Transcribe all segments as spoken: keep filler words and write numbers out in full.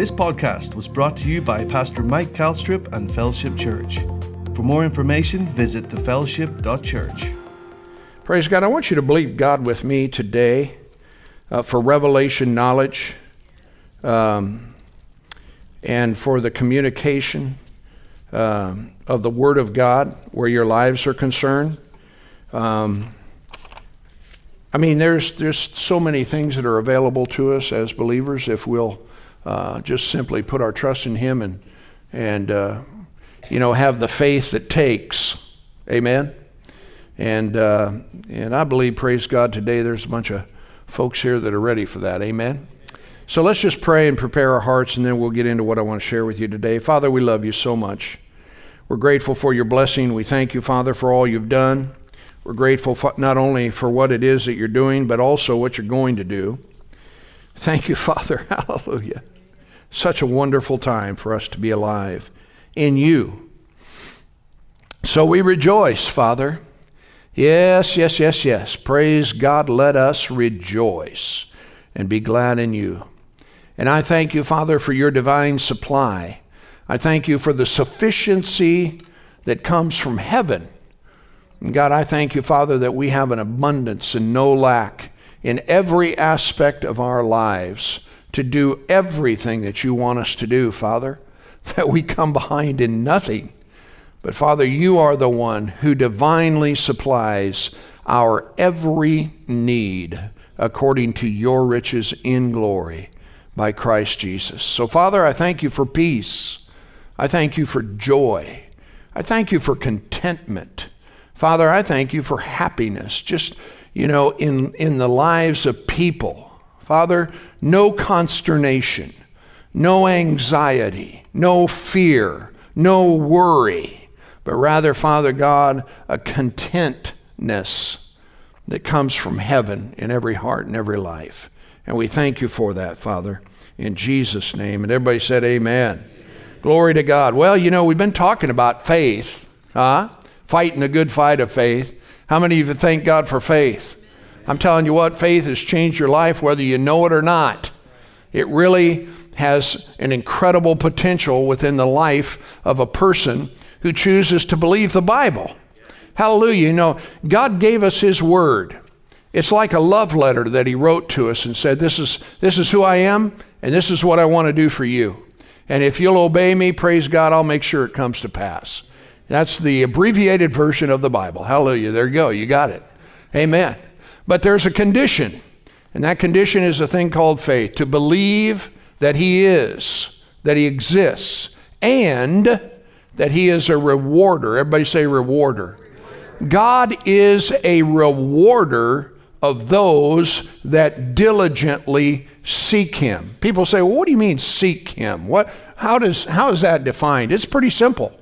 This podcast was brought to you by Pastor Mike Kalstrup and Fellowship Church. For more information, visit the fellowship dot church. Praise God. I want you to believe God with me today uh, for revelation knowledge um, and for the communication um, of the Word of God where your lives are concerned. Um, I mean, there's, there's so many things that are available to us as believers if we'll uh, just simply put our trust in Him and, and uh, you know, have the faith that takes. Amen? And uh, and I believe, praise God, today there's a bunch of folks here that are ready for that. Amen? So let's just pray and prepare our hearts, and then we'll get into what I want to share with you today. Father, we love you so much. We're grateful for your blessing. We thank you, Father, for all you've done. We're grateful for, not only for what it is that you're doing, but also what you're going to do. Thank you, Father. Hallelujah. Such a wonderful time for us to be alive in you. So we rejoice, Father. Yes, yes, yes, yes. Praise God. Let us rejoice and be glad in you. And I thank you, Father, for your divine supply. I thank you for the sufficiency that comes from heaven. And God, I thank you, Father, that we have an abundance and no lack in every aspect of our lives to do everything that you want us to do, Father, that we come behind in nothing. But, Father, you are the one who divinely supplies our every need according to your riches in glory by Christ Jesus. So, Father, I thank you for peace. I thank you for joy. I thank you for contentment. Father, I thank you for happiness, just, you know, in, in the lives of people. Father, no consternation, no anxiety, no fear, no worry, but rather, Father God, a contentness that comes from heaven in every heart and every life. And we thank you for that, Father, in Jesus' name. And everybody said amen. Amen. Glory to God. Well, you know, we've been talking about faith, huh? Fighting the good fight of faith. How many of you thank God for faith? I'm telling you what, faith has changed your life whether you know it or not. It really has an incredible potential within the life of a person who chooses to believe the Bible. Hallelujah. You know, God gave us His Word. It's like a love letter that He wrote to us and said, this is, this is who I am, and this is what I want to do for you. And if you'll obey me, praise God, I'll make sure it comes to pass. That's the abbreviated version of the Bible. Hallelujah. There you go. You got it. Amen. But there's a condition, and that condition is a thing called faith, to believe that He is, that He exists, and that He is a rewarder. Everybody say rewarder. God is a rewarder of those that diligently seek Him. People say, well, what do you mean seek Him? What, how does, how is that defined? It's pretty simple.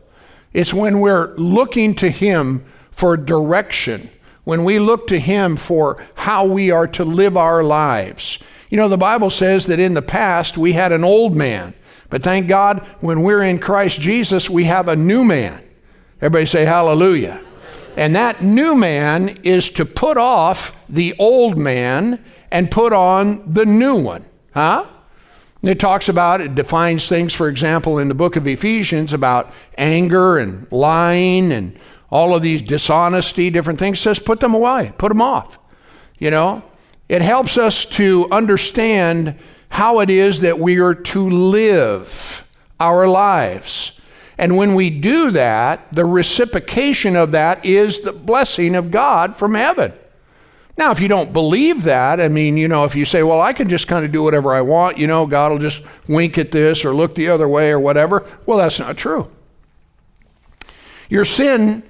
It's when we're looking to Him for direction, when we look to Him for how we are to live our lives. You know, the Bible says that in the past we had an old man, but thank God when we're in Christ Jesus, we have a new man. Everybody say hallelujah. And that new man is to put off the old man and put on the new one. Huh? And it talks about, it defines things, for example, in the book of Ephesians about anger and lying and all of these dishonesty, different things. It says put them away, put them off. You know, it helps us to understand how it is that we are to live our lives. And when we do that, the reciprocation of that is the blessing of God from heaven. Now, if you don't believe that, I mean, you know, if you say, well, I can just kind of do whatever I want, you know, God will just wink at this or look the other way or whatever. Well, that's not true. Your sin,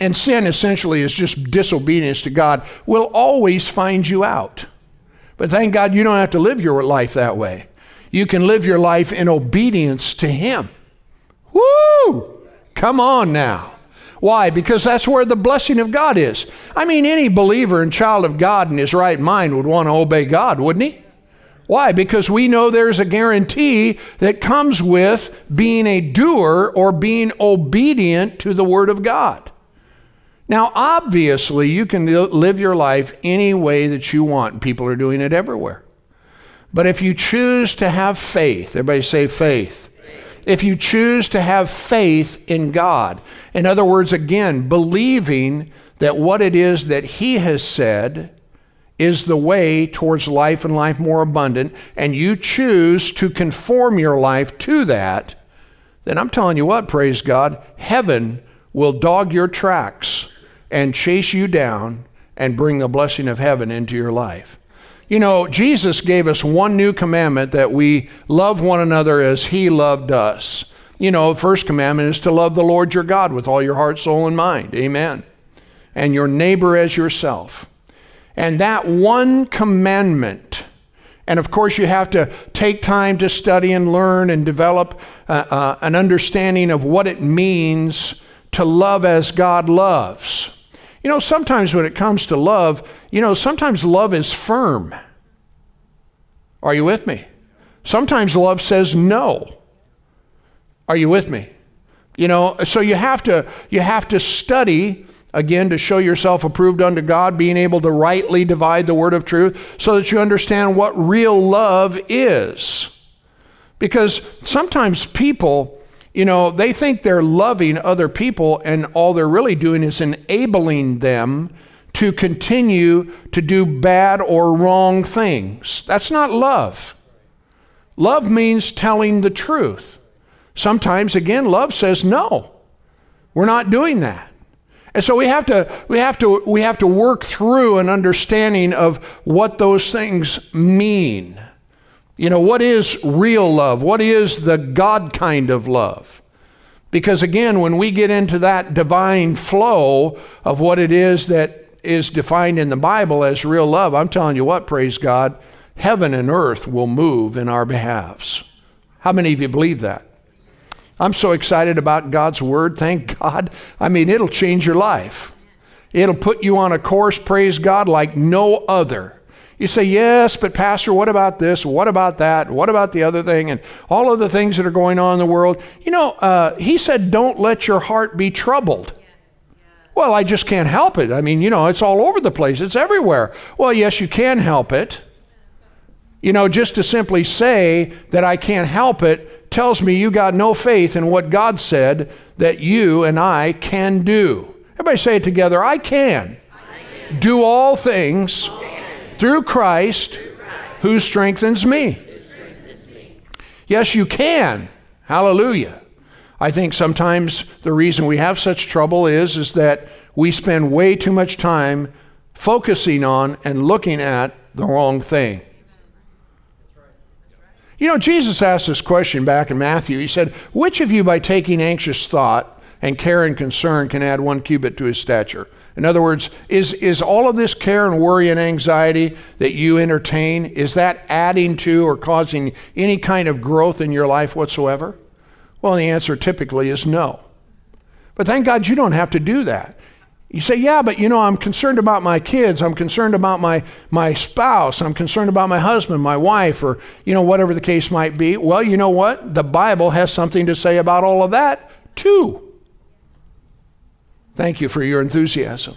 and sin essentially is just disobedience to God, will always find you out. But thank God you don't have to live your life that way. You can live your life in obedience to Him. Woo! Come on now. Why? Because that's where the blessing of God is. I mean, any believer and child of God in his right mind would want to obey God, wouldn't he? Why? Because we know there's a guarantee that comes with being a doer or being obedient to the Word of God. Now, obviously, you can live your life any way that you want. People are doing it everywhere. But if you choose to have faith, everybody say faith. faith. If you choose to have faith in God, in other words, again, believing that what it is that he has said is the way towards life and life more abundant, and you choose to conform your life to that, then I'm telling you what, praise God, heaven will dog your tracks and chase you down and bring the blessing of heaven into your life. You know, Jesus gave us one new commandment, that we love one another as he loved us. You know, the first commandment is to love the Lord your God with all your heart, soul, and mind. Amen. And your neighbor as yourself. And that one commandment, and of course you have to take time to study and learn and develop uh, uh, an understanding of what it means to love as God loves. You know, sometimes when it comes to love, you know, sometimes love is firm. Are you with me? Sometimes love says no. Are you with me? You know, so you have to, you have to study, again, to show yourself approved unto God, being able to rightly divide the word of truth, so that you understand what real love is. Because sometimes people, you know, they think they're loving other people, and all they're really doing is enabling them to continue to do bad or wrong things. That's not love. Love means telling the truth. Sometimes, again, love says, no, we're not doing that. And so we have to we have to we have to work through an understanding of what those things mean. You know, what is real love? What is the God kind of love? Because again, when we get into that divine flow of what it is that is defined in the Bible as real love, I'm telling you what, praise God, heaven and earth will move in our behalves. How many of you believe that? I'm so excited about God's word, thank God. I mean, it'll change your life. It'll put you on a course, praise God, like no other. You say, yes, but Pastor, what about this? What about that? What about the other thing? And all of the things that are going on in the world. You know, uh, he said, don't let your heart be troubled. Yes. Yes. Well, I just can't help it. I mean, you know, it's all over the place. It's everywhere. Well, yes, you can help it. You know, just to simply say that I can't help it tells me you got no faith in what God said that you and I can do. Everybody say it together. I can, I can. do all things, all things. Through, Christ, through Christ who strengthens me. Who strengthens me. Yes, you can. Hallelujah. I think sometimes the reason we have such trouble is, is that we spend way too much time focusing on and looking at the wrong thing. You know, Jesus asked this question back in Matthew. He said, which of you by taking anxious thought and care and concern can add one cubit to his stature? In other words, is, is all of this care and worry and anxiety that you entertain, is that adding to or causing any kind of growth in your life whatsoever? Well, the answer typically is no. But thank God you don't have to do that. You say, yeah, but you know, I'm concerned about my kids. I'm concerned about my, my spouse. I'm concerned about my husband, my wife, or, you know, whatever the case might be. Well, you know what? The Bible has something to say about all of that too. Thank you for your enthusiasm.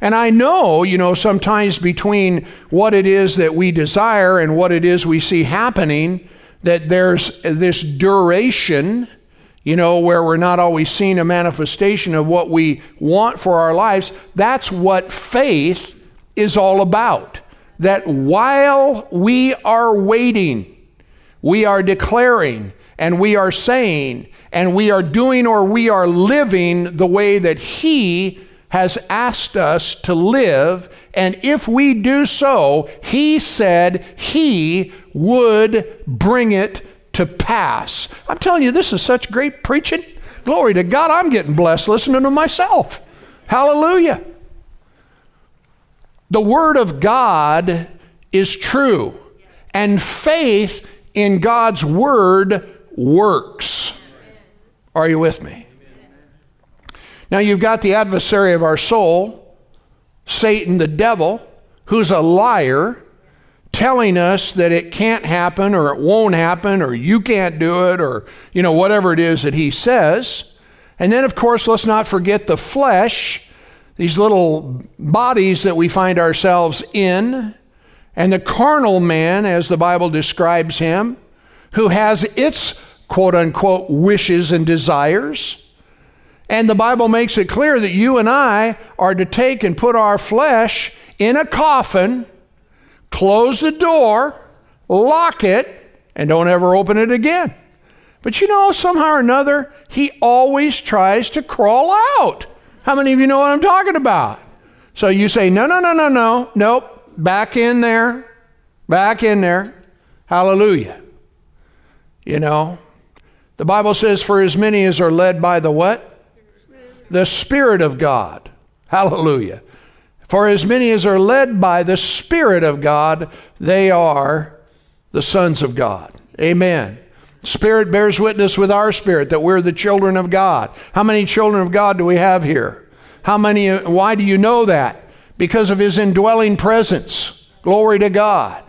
And I know, you know, sometimes between what it is that we desire and what it is we see happening, that there's this duration, you know, where we're not always seeing a manifestation of what we want for our lives. That's what faith is all about. That while we are waiting, we are declaring and we are saying and we are doing or we are living the way that he has asked us to live. And if we do so, he said he would bring it to pass. I'm telling you, this is such great preaching. Glory to God, I'm getting blessed listening to myself. Hallelujah. The word of God is true, and faith in God's word works. Are you with me? Now you've got the adversary of our soul, Satan, the devil, who's a liar, telling us that it can't happen or it won't happen or you can't do it or, you know, whatever it is that he says. And then, of course, let's not forget the flesh, these little bodies that we find ourselves in. And the carnal man, as the Bible describes him, who has its quote-unquote wishes and desires. And the Bible makes it clear that you and I are to take and put our flesh in a coffin, close the door, lock it, and don't ever open it again. But you know, somehow or another, he always tries to crawl out. How many of you know what I'm talking about? So you say, no, no, no, no, no, nope, back in there, back in there, hallelujah. You know, the Bible says, for as many as are led by the what? The Spirit of God, hallelujah. For as many as are led by the Spirit of God, they are the sons of God, amen. Spirit bears witness with our spirit that we're the children of God. How many children of God do we have here? How many? Why do you know that? Because of his indwelling presence. Glory to God.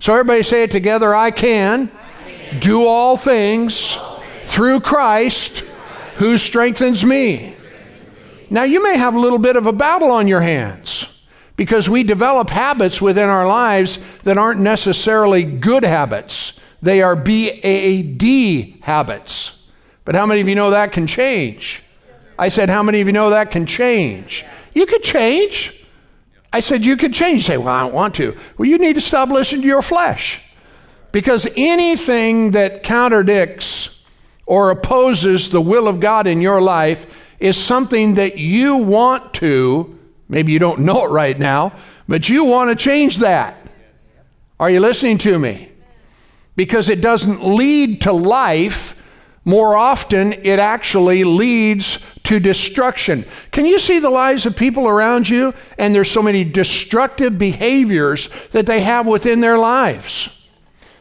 So everybody say it together. I can, I can. do all things, all things through Christ, Christ who strengthens me. Now you may have a little bit of a battle on your hands because we develop habits within our lives that aren't necessarily good habits. They are B A D habits. But how many of you know that can change? I said, how many of you know that can change? You could change. I said, you could change. You say, well, I don't want to. Well, you need to stop listening to your flesh. Because anything that contradicts or opposes the will of God in your life is something that you want to, maybe you don't know it right now, but you want to change that. Are you listening to me? Because it doesn't lead to life. More often, it actually leads to destruction. Can you see the lives of people around you? And there's so many destructive behaviors that they have within their lives.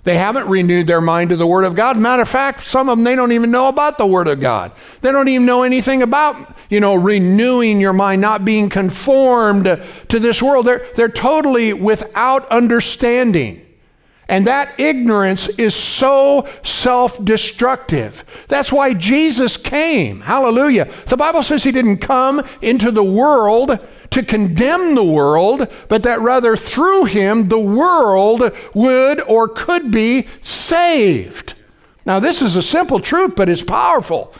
They haven't renewed their mind to the Word of God. Matter of fact, some of them, they don't even know about the Word of God. They don't even know anything about, you know, renewing your mind, not being conformed to this world. They're, they're totally without understanding. And that ignorance is so self-destructive. That's why Jesus came. Hallelujah. The Bible says he didn't come into the world to condemn the world, but that rather through him the world would or could be saved. Now, this is a simple truth, but it's powerful.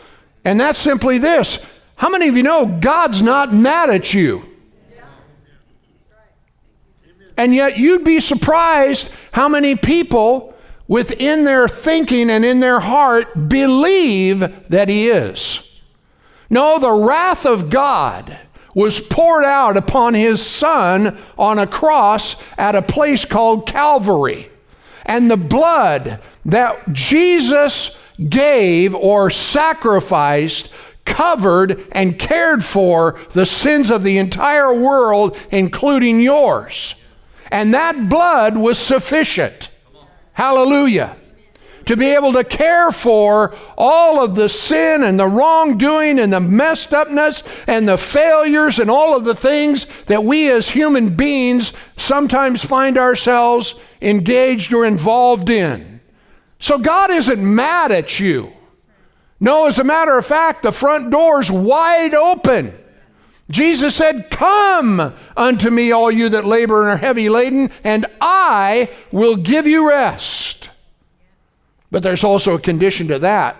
And that's simply this. How many of you know God's not mad at you? And yet you'd be surprised how many people within their thinking and in their heart believe that he is. No, the wrath of God was poured out upon his son on a cross at a place called Calvary. And the blood that Jesus gave or sacrificed covered and cared for the sins of the entire world, including yours. And that blood was sufficient, hallelujah, to be able to care for all of the sin and the wrongdoing and the messed upness and the failures and all of the things that we as human beings sometimes find ourselves engaged or involved in. So God isn't mad at you. No, as a matter of fact, the front door's wide open. Jesus said, come unto me, all you that labor and are heavy laden, and I will give you rest. But there's also a condition to that.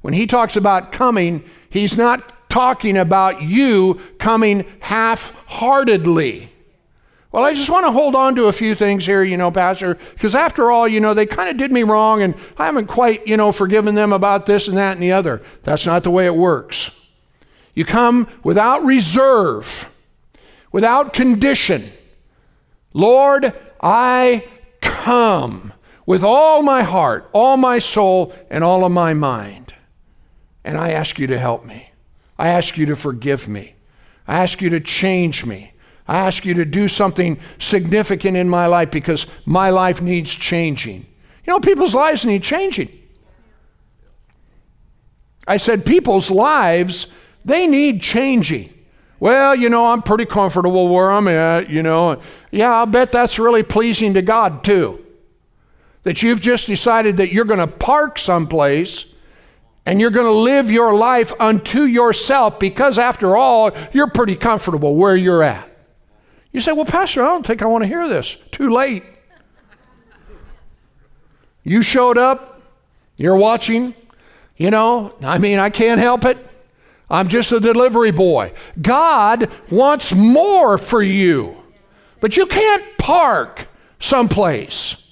When he talks about coming, he's not talking about you coming half-heartedly. Well, I just want to hold on to a few things here, you know, Pastor, because after all, you know, they kind of did me wrong, and I haven't quite, you know, forgiven them about this and that and the other. That's not the way it works. You come without reserve, without condition. Lord, I come with all my heart, all my soul, and all of my mind. And I ask you to help me. I ask you to forgive me. I ask you to change me. I ask you to do something significant in my life because my life needs changing. You know, people's lives need changing. I said people's lives They need changing. Well, you know, I'm pretty comfortable where I'm at, you know. Yeah, I'll bet that's really pleasing to God too. That you've just decided that you're going to park someplace and you're going to live your life unto yourself because after all, you're pretty comfortable where you're at. You say, well, Pastor, I don't think I want to hear this. Too late. You showed up. You're watching. You know, I mean, I can't help it. I'm just a delivery boy. God wants more for you. But you can't park someplace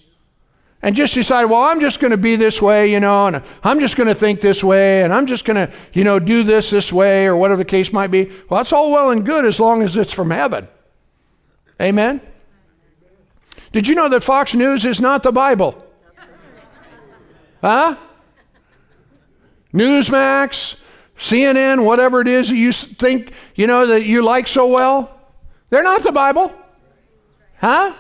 and just decide, well, I'm just going to be this way, you know, and I'm just going to think this way, and I'm just going to, you know, do this this way, or whatever the case might be. Well, that's all well and good as long as it's from heaven. Amen? Did you know that Fox News is not the Bible? Huh? Newsmax, C N N, whatever it is that you think, you know, that you like so well, they're not the Bible. Huh?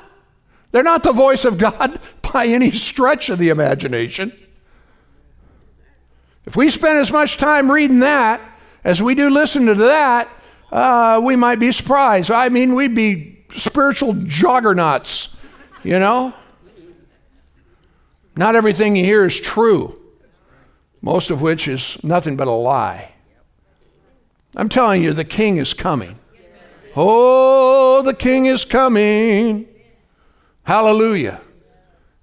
They're not the voice of God by any stretch of the imagination. If we spend as much time reading that as we do listen to that, uh, we might be surprised. I mean, we'd be spiritual juggernauts, you know? Not everything you hear is true, most of which is nothing but a lie. I'm telling you, the king is coming. Oh, the king is coming. Hallelujah.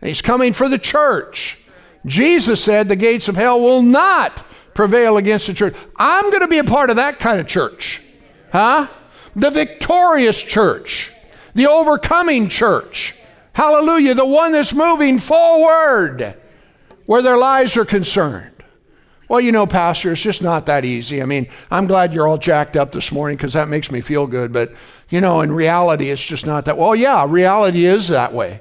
And he's coming for the church. Jesus said the gates of hell will not prevail against the church. I'm going to be a part of that kind of church. Huh? The victorious church. The overcoming church. Hallelujah. The one that's moving forward where their lives are concerned. Well, you know, Pastor, it's just not that easy. I mean, I'm glad you're all jacked up this morning because that makes me feel good. But, you know, in reality, it's just not that. Well, yeah, reality is that way.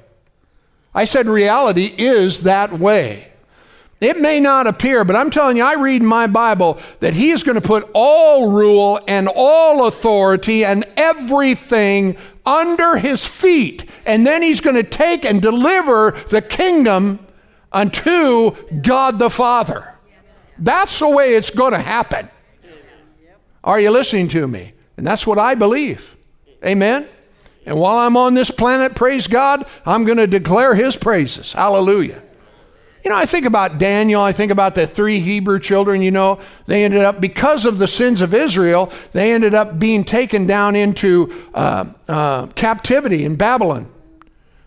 I said reality is that way. It may not appear, but I'm telling you, I read in my Bible that he is going to put all rule and all authority and everything under his feet. And then he's going to take and deliver the kingdom unto God the Father. That's the way it's going to happen. Are you listening to me? And that's what I believe. Amen? And while I'm on this planet, praise God, I'm going to declare his praises. Hallelujah. You know, I think about Daniel. I think about the three Hebrew children, you know. They ended up, because of the sins of Israel, they ended up being taken down into uh, uh, captivity in Babylon.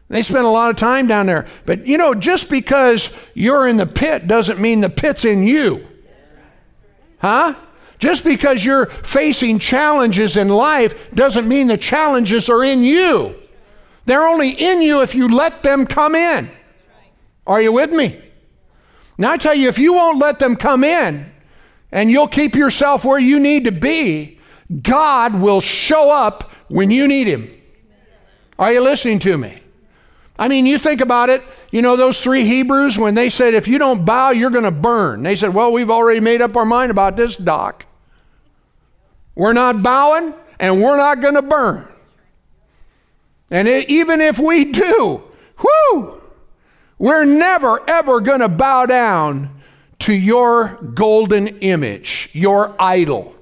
They spent a lot of time down there. But, you know, just because you're in the pit doesn't mean the pit's in you. Huh? Just because you're facing challenges in life doesn't mean the challenges are in you. They're only in you if you let them come in. Are you with me? Now I tell you, if you won't let them come in and you'll keep yourself where you need to be, God will show up when you need him. Are you listening to me? I mean, you think about it, you know, those three Hebrews, when they said, if you don't bow, you're going to burn. They said, well, we've already made up our mind about this, Doc. We're not bowing and we're not going to burn. And it, even if we do, whoo! We're never, ever going to bow down to your golden image, your idol.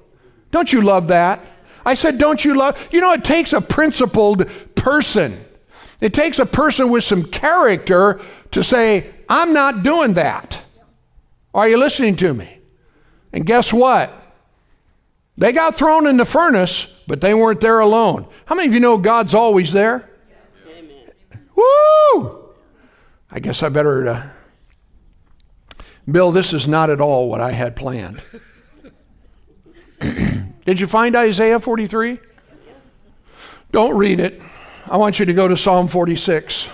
Don't you love that? I said, don't you love? You know, it takes a principled person. It takes a person with some character to say, I'm not doing that. Are you listening to me? And guess what? They got thrown in the furnace, but they weren't there alone. How many of you know God's always there? Amen. Woo! I guess I better, uh, Bill, this is not at all what I had planned. Did you find Isaiah forty-three? Don't read it. I want you to go to Psalm forty-six.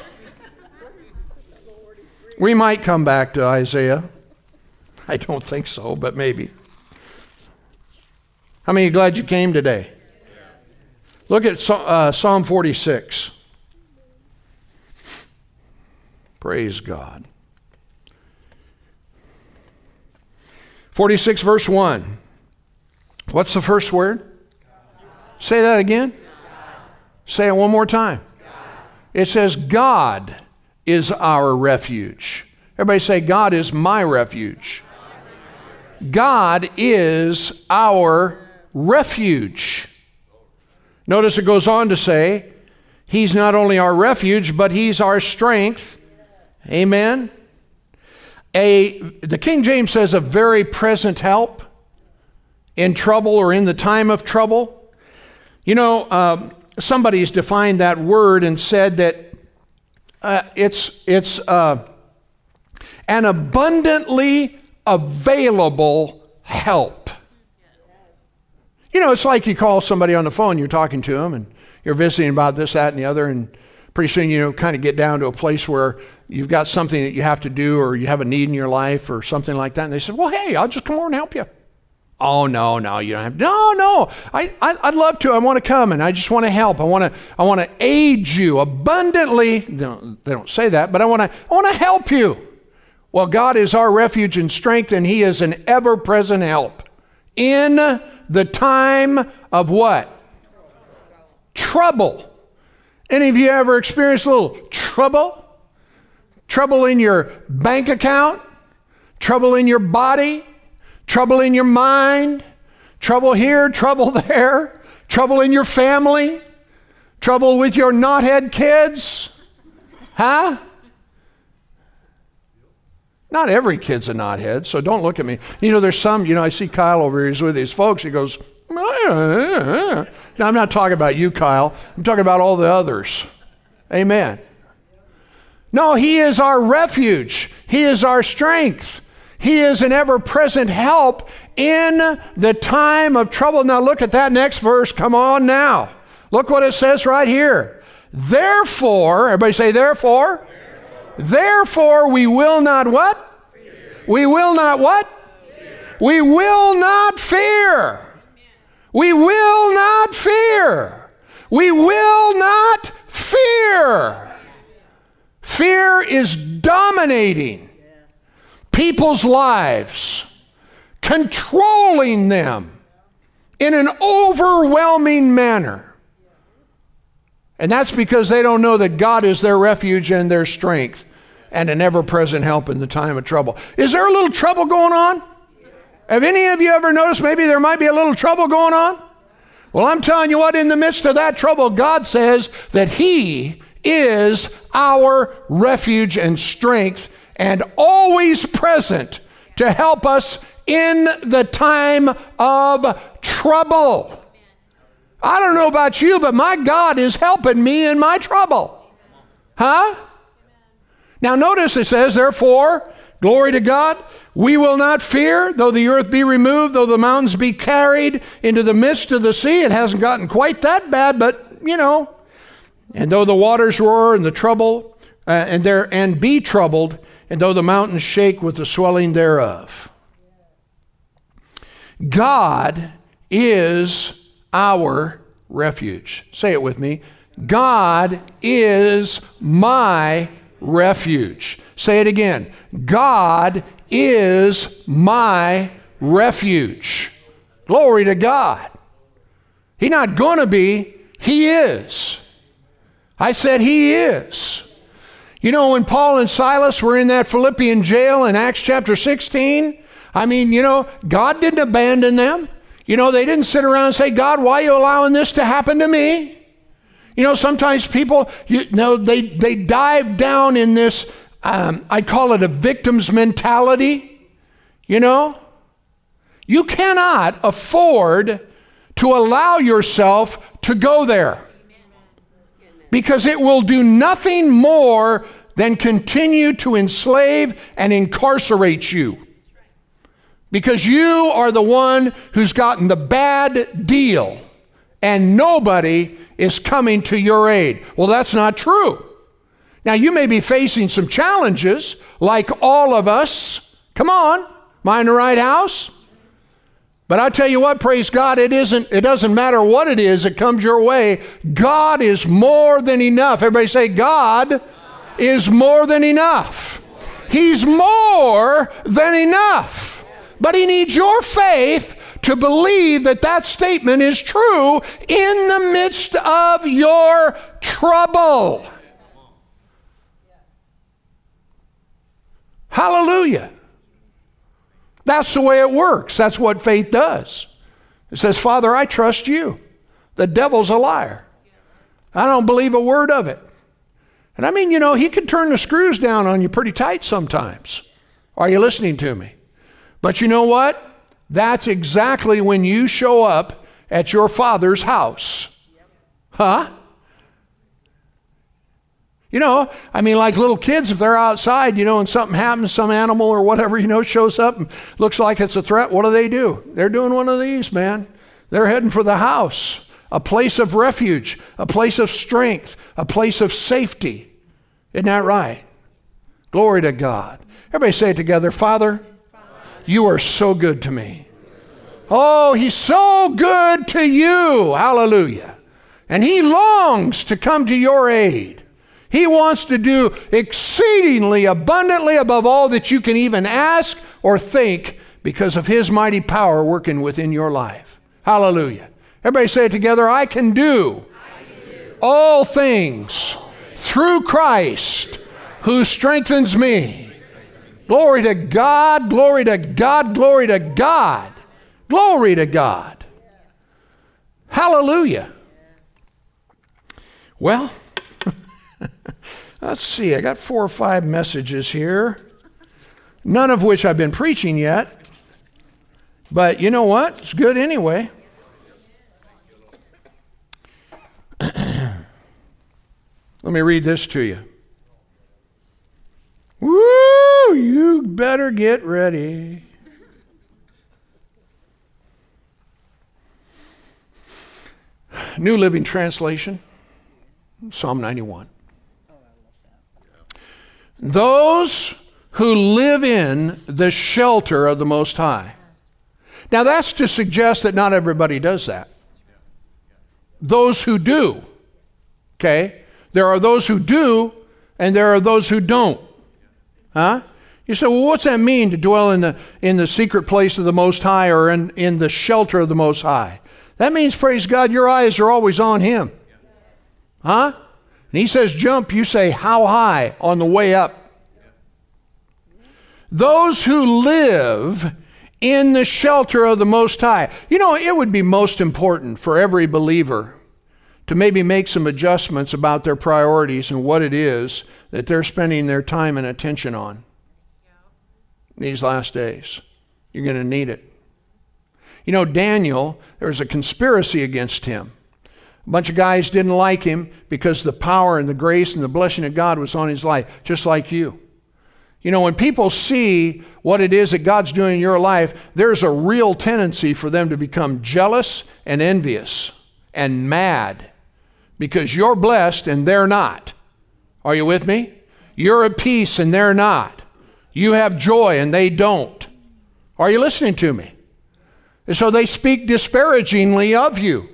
We might come back to Isaiah. I don't think so, but maybe. How many are glad you came today? Look at uh, Psalm forty-six. Praise God. forty-six verse one. What's the first word? God. Say that again. God. Say it one more time. God. It says God is our refuge. Everybody say God is my refuge. God is our refuge. Notice it goes on to say he's not only our refuge, but he's our strength. Amen. A, the King James says a very present help in trouble or in the time of trouble. You know, uh, somebody's defined that word and said that uh, it's, it's uh, an abundantly available help. You know, it's like you call somebody on the phone, you're talking to them, and you're visiting about this, that, and the other, and pretty soon you know, kind of get down to a place where you've got something that you have to do, or you have a need in your life, or something like that, and they said, well, hey, I'll just come over and help you. Oh, no, no, you don't have to. No, no, I, I, I'd love to. I want to come, and I just want to help. I want to, I want to aid you abundantly. They don't, they don't say that, but I want to, I want to help you. Well, God is our refuge and strength, and he is an ever-present help in the time of what? Trouble. Any of you ever experienced a little trouble? Trouble in your bank account? Trouble in your body? Trouble in your mind, trouble here, trouble there, trouble in your family, trouble with your knothead kids, huh? Not every kid's a knothead, so don't look at me. You know, there's some, you know, I see Kyle over here, he's with his folks, he goes, now I'm not talking about you, Kyle, I'm talking about all the others, amen. No, he is our refuge, he is our strength. He is an ever-present help in the time of trouble. Now look at that next verse. Come on now. Look what it says right here. Therefore, everybody say therefore. Therefore, therefore we will not what? Fear. We will not what? Fear. We will not fear. Amen. We will not fear. We will not fear. Fear is dominating people's lives, controlling them in an overwhelming manner. And that's because they don't know that God is their refuge and their strength and an ever-present help in the time of trouble. Is there a little trouble going on? Have any of you ever noticed maybe there might be a little trouble going on? Well, I'm telling you what, in the midst of that trouble, God says that he is our refuge and strength and always present to help us in the time of trouble. I don't know about you, but my God is helping me in my trouble. Huh? Now notice it says, therefore, glory to God, we will not fear, though the earth be removed, though the mountains be carried into the midst of the sea. It hasn't gotten quite that bad, but you know. And though the waters roar and the trouble, uh, and there and be troubled, and though the mountains shake with the swelling thereof. God is our refuge. Say it with me. God is my refuge. Say it again. God is my refuge. Glory to God. He's not going to be. He is. I said he is. You know, when Paul and Silas were in that Philippian jail in Acts chapter sixteen, I mean, you know, God didn't abandon them. You know, they didn't sit around and say, God, why are you allowing this to happen to me? You know, sometimes people, you know, they, they dive down in this, um, I call it a victim's mentality, you know. You cannot afford to allow yourself to go there, because it will do nothing more than continue to enslave and incarcerate you. Because you are the one who's gotten the bad deal and nobody is coming to your aid. Well, that's not true. Now, you may be facing some challenges like all of us. Come on, am I in the right house? But I tell you what, praise God, it isn't, it doesn't matter what it is that comes your way. God is more than enough. Everybody say, God, God is more than enough. He's more than enough. But he needs your faith to believe that that statement is true in the midst of your trouble. Hallelujah. That's the way it works. That's what faith does. It says, Father, I trust you. The devil's a liar. I don't believe a word of it. And I mean, you know, he can turn the screws down on you pretty tight sometimes. Are you listening to me? But you know what? That's exactly when you show up at your Father's house. Huh? You know, I mean, like little kids, if they're outside, you know, and something happens, some animal or whatever, you know, shows up and looks like it's a threat, what do they do? They're doing one of these, man. They're heading for the house, a place of refuge, a place of strength, a place of safety. Isn't that right? Glory to God. Everybody say it together. Father, you are so good to me. Oh, he's so good to you. Hallelujah. And he longs to come to your aid. He wants to do exceedingly abundantly above all that you can even ask or think because of his mighty power working within your life. Hallelujah. Everybody say it together. I can do, I can do. All things through Christ who strengthens me. Glory to God, glory to God, glory to God, glory to God. Hallelujah. Well, let's see, I got four or five messages here, none of which I've been preaching yet, but you know what? It's good anyway. Let me read this to you. Woo, you better get ready. New Living Translation, Psalm ninety-one. Those who live in the shelter of the Most High. Now that's to suggest that not everybody does that. Those who do, okay? There are those who do and there are those who don't. Huh? You say, well, what's that mean to dwell in the, in the secret place of the Most High or in, in the shelter of the Most High? That means, praise God, your eyes are always on him. Huh? And he says, jump, you say, how high on the way up? Those who live in the shelter of the Most High. You know, it would be most important for every believer to maybe make some adjustments about their priorities and what it is that they're spending their time and attention on these last days. You're going to need it. You know, Daniel, there was a conspiracy against him. A bunch of guys didn't like him because the power and the grace and the blessing of God was on his life, just like you. You know, when people see what it is that God's doing in your life, there's a real tendency for them to become jealous and envious and mad because you're blessed and they're not. Are you with me? You're at peace and they're not. You have joy and they don't. Are you listening to me? And so they speak disparagingly of you.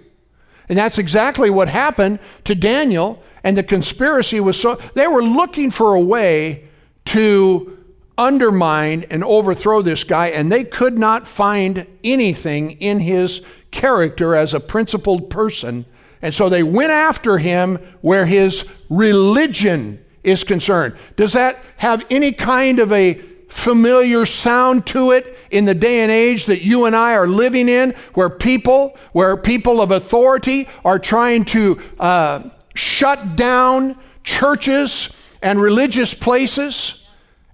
And that's exactly what happened to Daniel, and the conspiracy was so, they were looking for a way to undermine and overthrow this guy, and they could not find anything in his character as a principled person. And so they went after him where his religion is concerned. Does that have any kind of a familiar sound to it in the day and age that you and I are living in, where people, where people of authority are trying to uh, shut down churches and religious places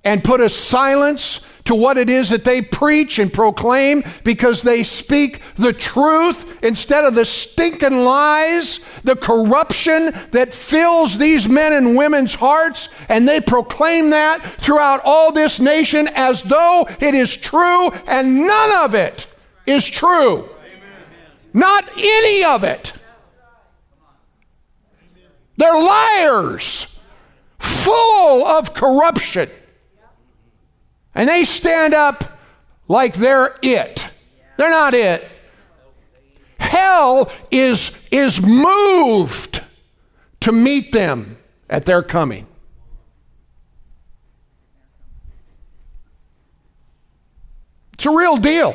and put a silence to what it is that they preach and proclaim because they speak the truth instead of the stinking lies, the corruption that fills these men and women's hearts, and they proclaim that throughout all this nation as though it is true, and none of it is true. Amen. Not any of it. They're liars, full of corruption. And they stand up like they're it. They're not it. Hell is, is moved to meet them at their coming. It's a real deal.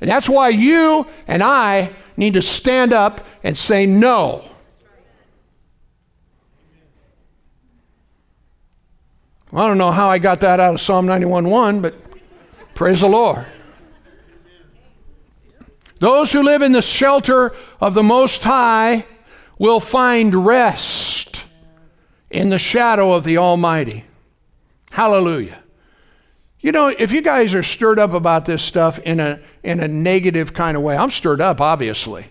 And that's why you and I need to stand up and say no. I don't know how I got that out of Psalm ninety-one one, but praise the Lord. Those who live in the shelter of the Most High will find rest in the shadow of the Almighty. Hallelujah. You know, if you guys are stirred up about this stuff in a, in a negative kind of way, I'm stirred up, obviously.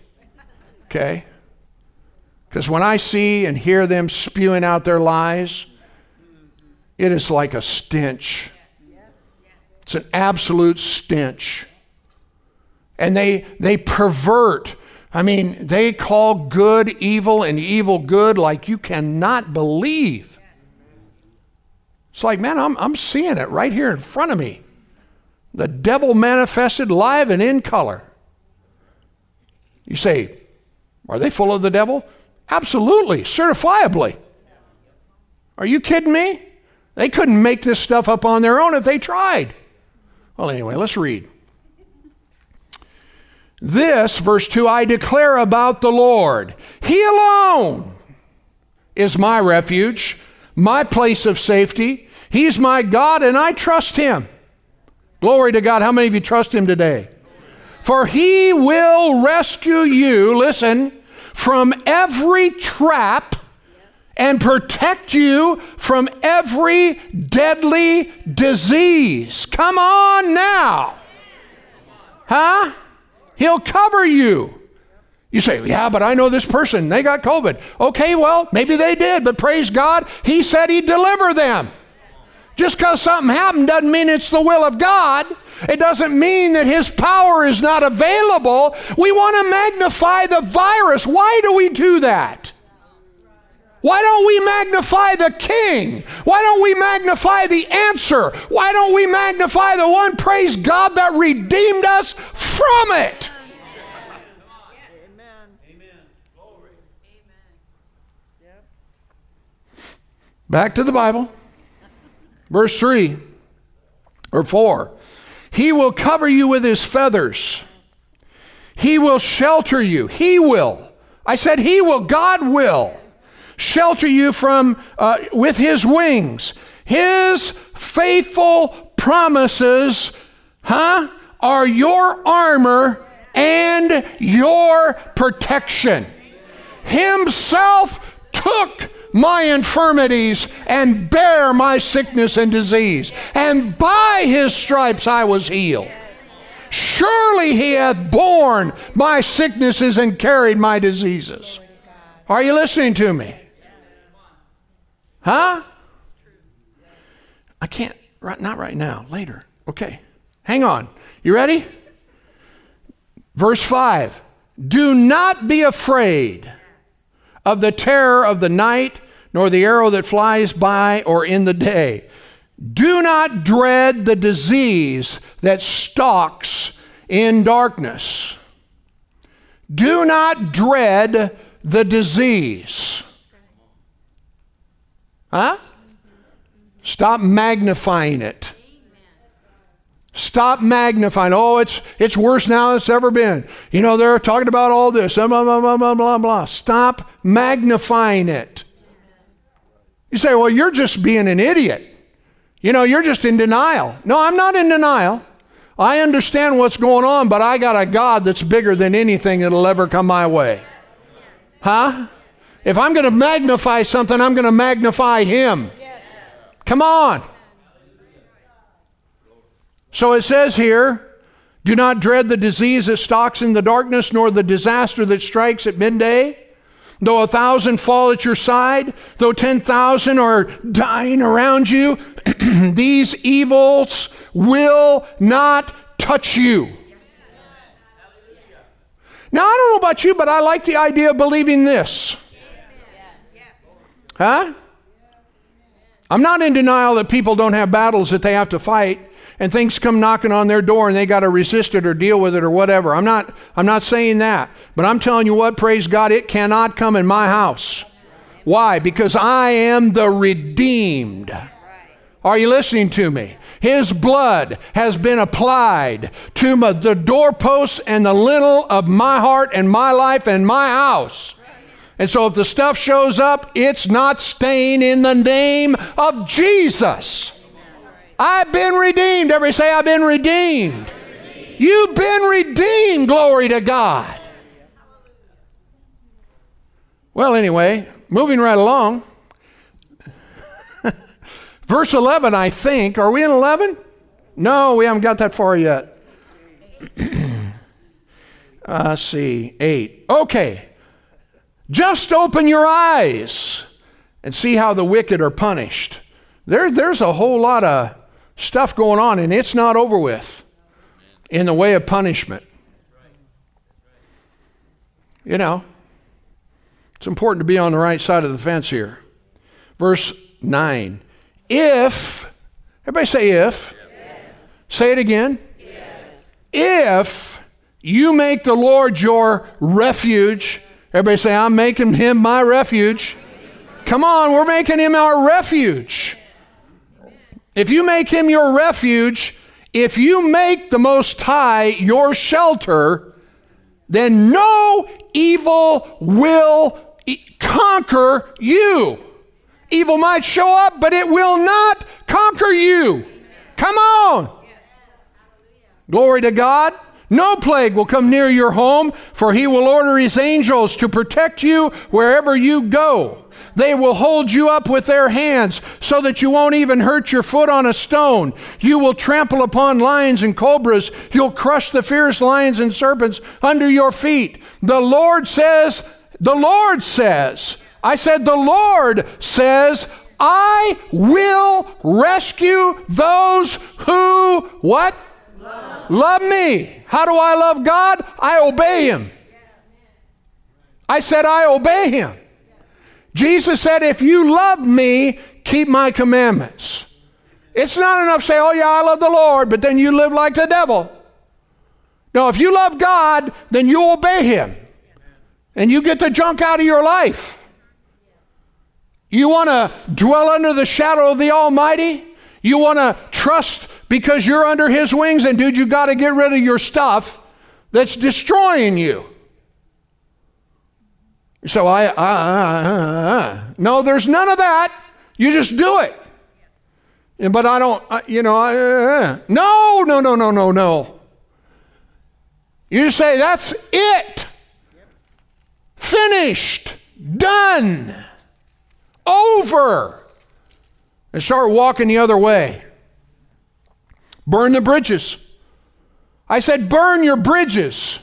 Okay? Because when I see and hear them spewing out their lies, it is like a stench. It's an absolute stench. And they, they pervert. I mean, they call good evil and evil good like you cannot believe. It's like, man, I'm, I'm seeing it right here in front of me. The devil manifested live and in color. You say, are they full of the devil? Absolutely, certifiably. Are you kidding me? They couldn't make this stuff up on their own if they tried. Well, anyway, let's read. This, verse two, I declare about the Lord. He alone is my refuge, my place of safety. He's my God, and I trust him. Glory to God. How many of you trust him today? For he will rescue you, listen, from every trap and protect you from every deadly disease. Come on now. Huh? He'll cover you. You say, yeah, but I know this person. They got COVID. Okay, well, maybe they did, but praise God, he said he'd deliver them. Just because something happened doesn't mean it's the will of God. It doesn't mean that his power is not available. We want to magnify the virus. Why do we do that? Why don't we magnify the king? Why don't we magnify the answer? Why don't we magnify the one, praise God, that redeemed us from it? Back to the Bible. Verse three or four, he will cover you with his feathers. He will shelter you. He will. I said he will. God will shelter you from uh, with his wings. His faithful promises, huh, are your armor and your protection. Himself took my infirmities and bear my sickness and disease, and by his stripes I was healed. Surely he hath borne my sicknesses and carried my diseases. Are you listening to me? Huh? I can't, right, not right now, later. Okay, hang on. You ready? Verse five, do not be afraid of the terror of the night, nor the arrow that flies by or in the day. Do not dread the disease that stalks in darkness. Do not dread the disease. Huh? Stop magnifying it. Stop magnifying. Oh, it's it's worse now than it's ever been. You know, they're talking about all this, blah, blah, blah, blah, blah, blah. Stop magnifying it. You say, well, you're just being an idiot. You know, you're just in denial. No, I'm not in denial. I understand what's going on, but I got a God that's bigger than anything that'll ever come my way. Huh? If I'm going to magnify something, I'm going to magnify him. Come on. So it says here, do not dread the disease that stalks in the darkness, nor the disaster that strikes at midday. Though a thousand fall at your side, though ten thousand are dying around you, these evils will not touch you. Yes. Now, I don't know about you, but I like the idea of believing this. Yes. Huh? I'm not in denial that people don't have battles that they have to fight. And things come knocking on their door and they got to resist it or deal with it or whatever. I'm not, I'm not saying that. But I'm telling you what, praise God, it cannot come in my house. Why? Because I am the redeemed. Are you listening to me? His blood has been applied to my, the doorposts and the lintel of my heart and my life and my house. And so if the stuff shows up, it's not staying in the name of Jesus. I've been redeemed. Everybody say, I've been redeemed. redeemed. You've been redeemed, glory to God. Well, anyway, moving right along. Verse eleven, I think. Are we in eleven? No, we haven't got that far yet. Let's uh, see, eight. Okay. Just open your eyes and see how the wicked are punished. There, there's a whole lot of stuff going on, and it's not over with in the way of punishment. You know, it's important to be on the right side of the fence here. Verse nine. If, everybody say if. If. Say it again. If. If you make the Lord your refuge. Everybody say, I'm making him my refuge. Come on, we're making him our refuge. If you make him your refuge, if you make the Most High your shelter, then no evil will e- conquer you. Evil might show up, but it will not conquer you. Come on. Glory to God. No plague will come near your home, for he will order his angels to protect you wherever you go. They will hold you up with their hands so that you won't even hurt your foot on a stone. You will trample upon lions and cobras. You'll crush the fierce lions and serpents under your feet. The Lord says, the Lord says, I said the Lord says, I will rescue those who, what? Love. Love me. How do I love God? I obey him. I said I obey him. Jesus said, if you love me, keep my commandments. It's not enough to say, oh yeah, I love the Lord, but then you live like the devil. No, if you love God, then you obey him. And you get the junk out of your life. You want to dwell under the shadow of the Almighty? You want to trust because you're under his wings, and dude, you got to get rid of your stuff that's destroying you. So I, uh, uh, uh, uh. no, there's none of that. You just do it. And, but I don't, uh, you know, I, uh, uh. no, no, no, no, no, no. You just say, that's it. Yep. Finished, done, over. And start walking the other way. Burn the bridges. I said, burn your bridges.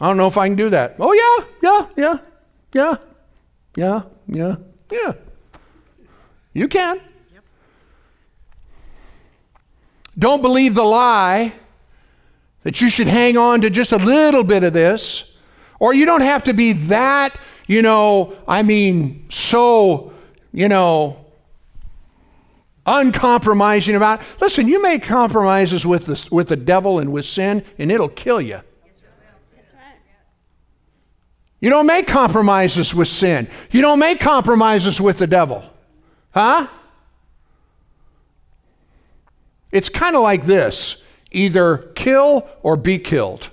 I don't know if I can do that. Oh, yeah, yeah, yeah, yeah, yeah, yeah, yeah. You can. Yep. Don't believe the lie that you should hang on to just a little bit of this, or you don't have to be that, you know, I mean, so, you know, uncompromising about it. Listen, you make compromises with the, with the devil and with sin, and it'll kill you. You don't make compromises with sin. You don't make compromises with the devil. Huh? It's kind of like this. Either kill or be killed.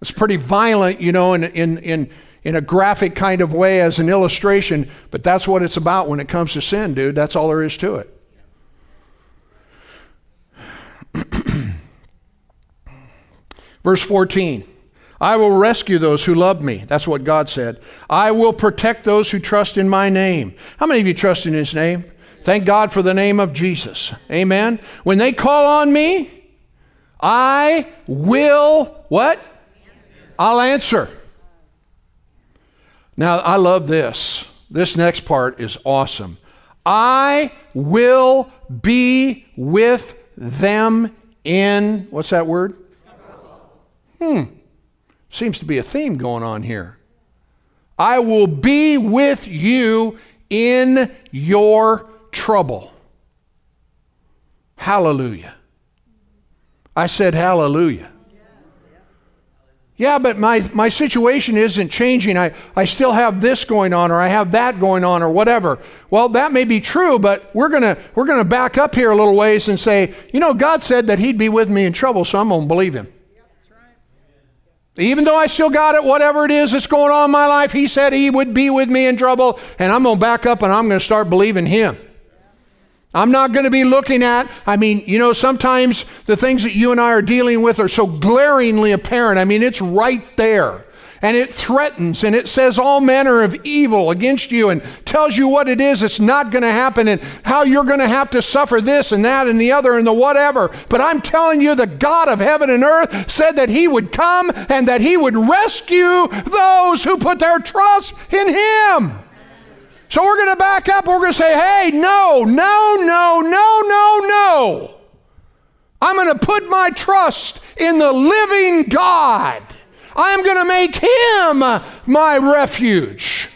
It's pretty violent, you know, in in in in a graphic kind of way as an illustration, but that's what it's about when it comes to sin, dude. That's all there is to it. Verse fourteen, I will rescue those who love me. That's what God said. I will protect those who trust in my name. How many of you trust in his name? Thank God for the name of Jesus. Amen. When they call on me, I will, what? I'll answer. Now, I love this. This next part is awesome. I will be with them in, what's that word? Hmm. Seems to be a theme going on here. I will be with you in your trouble. Hallelujah. I said hallelujah. Yeah, but my, my situation isn't changing. I, I still have this going on, or I have that going on, or whatever. Well, that may be true, but we're gonna we're gonna back up here a little ways and say, you know, God said that he'd be with me in trouble, so I'm gonna believe him. Yeah, that's right. Even though I still got it, whatever it is that's going on in my life, he said he would be with me in trouble, and I'm gonna back up and I'm gonna start believing him. I'm not going to be looking at, I mean, you know, sometimes the things that you and I are dealing with are so glaringly apparent. I mean, it's right there. and it threatens, and it says all manner of evil against you and tells you what it is it's not going to happen and how you're going to have to suffer this and that and the other and the whatever. But I'm telling you, the God of heaven and earth said that he would come and that he would rescue those who put their trust in him. So we're going to back up. We're going to say, hey, no, no, no, no, no, no. I'm going to put my trust in the living God. I'm going to make him my refuge.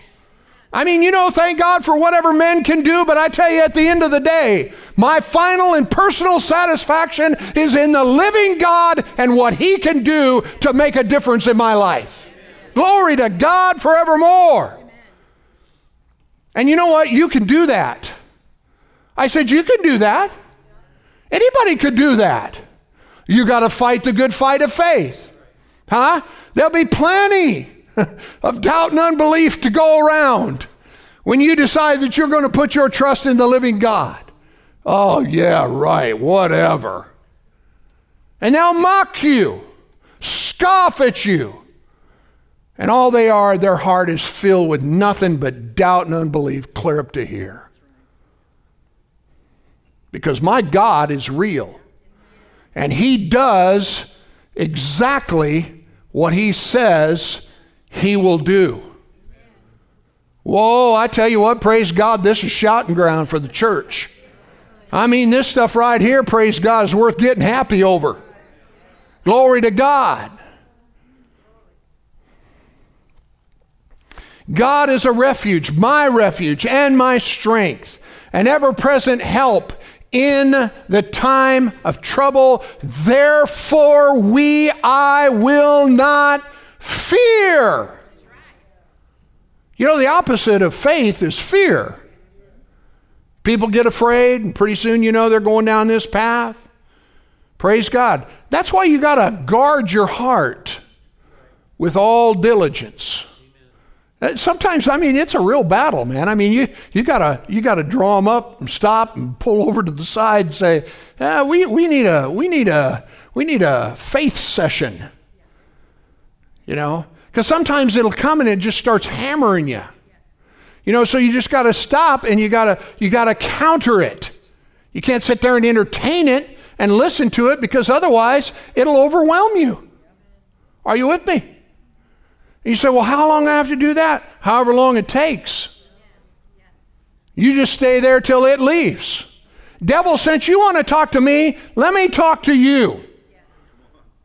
I mean, you know, thank God for whatever men can do, but I tell you, at the end of the day, my final and personal satisfaction is in the living God and what he can do to make a difference in my life. Amen. Glory to God forevermore. Amen. And you know what? You can do that. I said, you can do that. Anybody could do that. You got to fight the good fight of faith. Huh? There'll be plenty of doubt and unbelief to go around when you decide that you're going to put your trust in the living God. Oh, yeah, right, whatever. And they'll mock you, scoff at you. And all they are, their heart is filled with nothing but doubt and unbelief, clear up to here. Because my God is real. And he does exactly what he says he will do. Whoa, I tell you what, praise God, this is shouting ground for the church. I mean, this stuff right here, praise God, is worth getting happy over. Glory to God. God is a refuge, my refuge and my strength, an ever-present help in the time of trouble. Therefore we, I will not fear. You know, the opposite of faith is fear. People get afraid, and pretty soon you know they're going down this path. Praise God. That's why you got to guard your heart with all diligence. Sometimes, I mean, it's a real battle, man. I mean, you you gotta you gotta draw them up and stop and pull over to the side and say, eh, we we need a we need a we need a faith session. You know, because sometimes it'll come and it just starts hammering you. You know, so you just gotta stop and you gotta you gotta counter it. You can't sit there and entertain it and listen to it, because otherwise it'll overwhelm you. Are you with me? You say, well, how long do I have to do that? However long it takes. You just stay there till it leaves. Devil, since you want to talk to me, let me talk to you.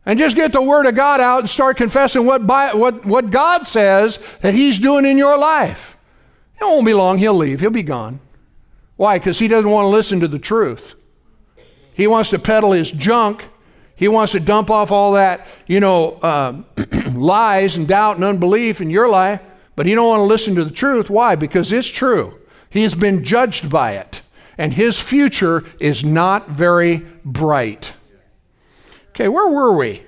And just get the word of God out and start confessing what, by, what, what God says that he's doing in your life. It won't be long, he'll leave, he'll be gone. Why? Because he doesn't want to listen to the truth. He wants to peddle his junk. He wants to dump off all that, you know, um, lies and doubt and unbelief in your life, but he don't want to listen to the truth. Why? Because it's true. He's been judged by it, and his future is not very bright. Okay, where were we?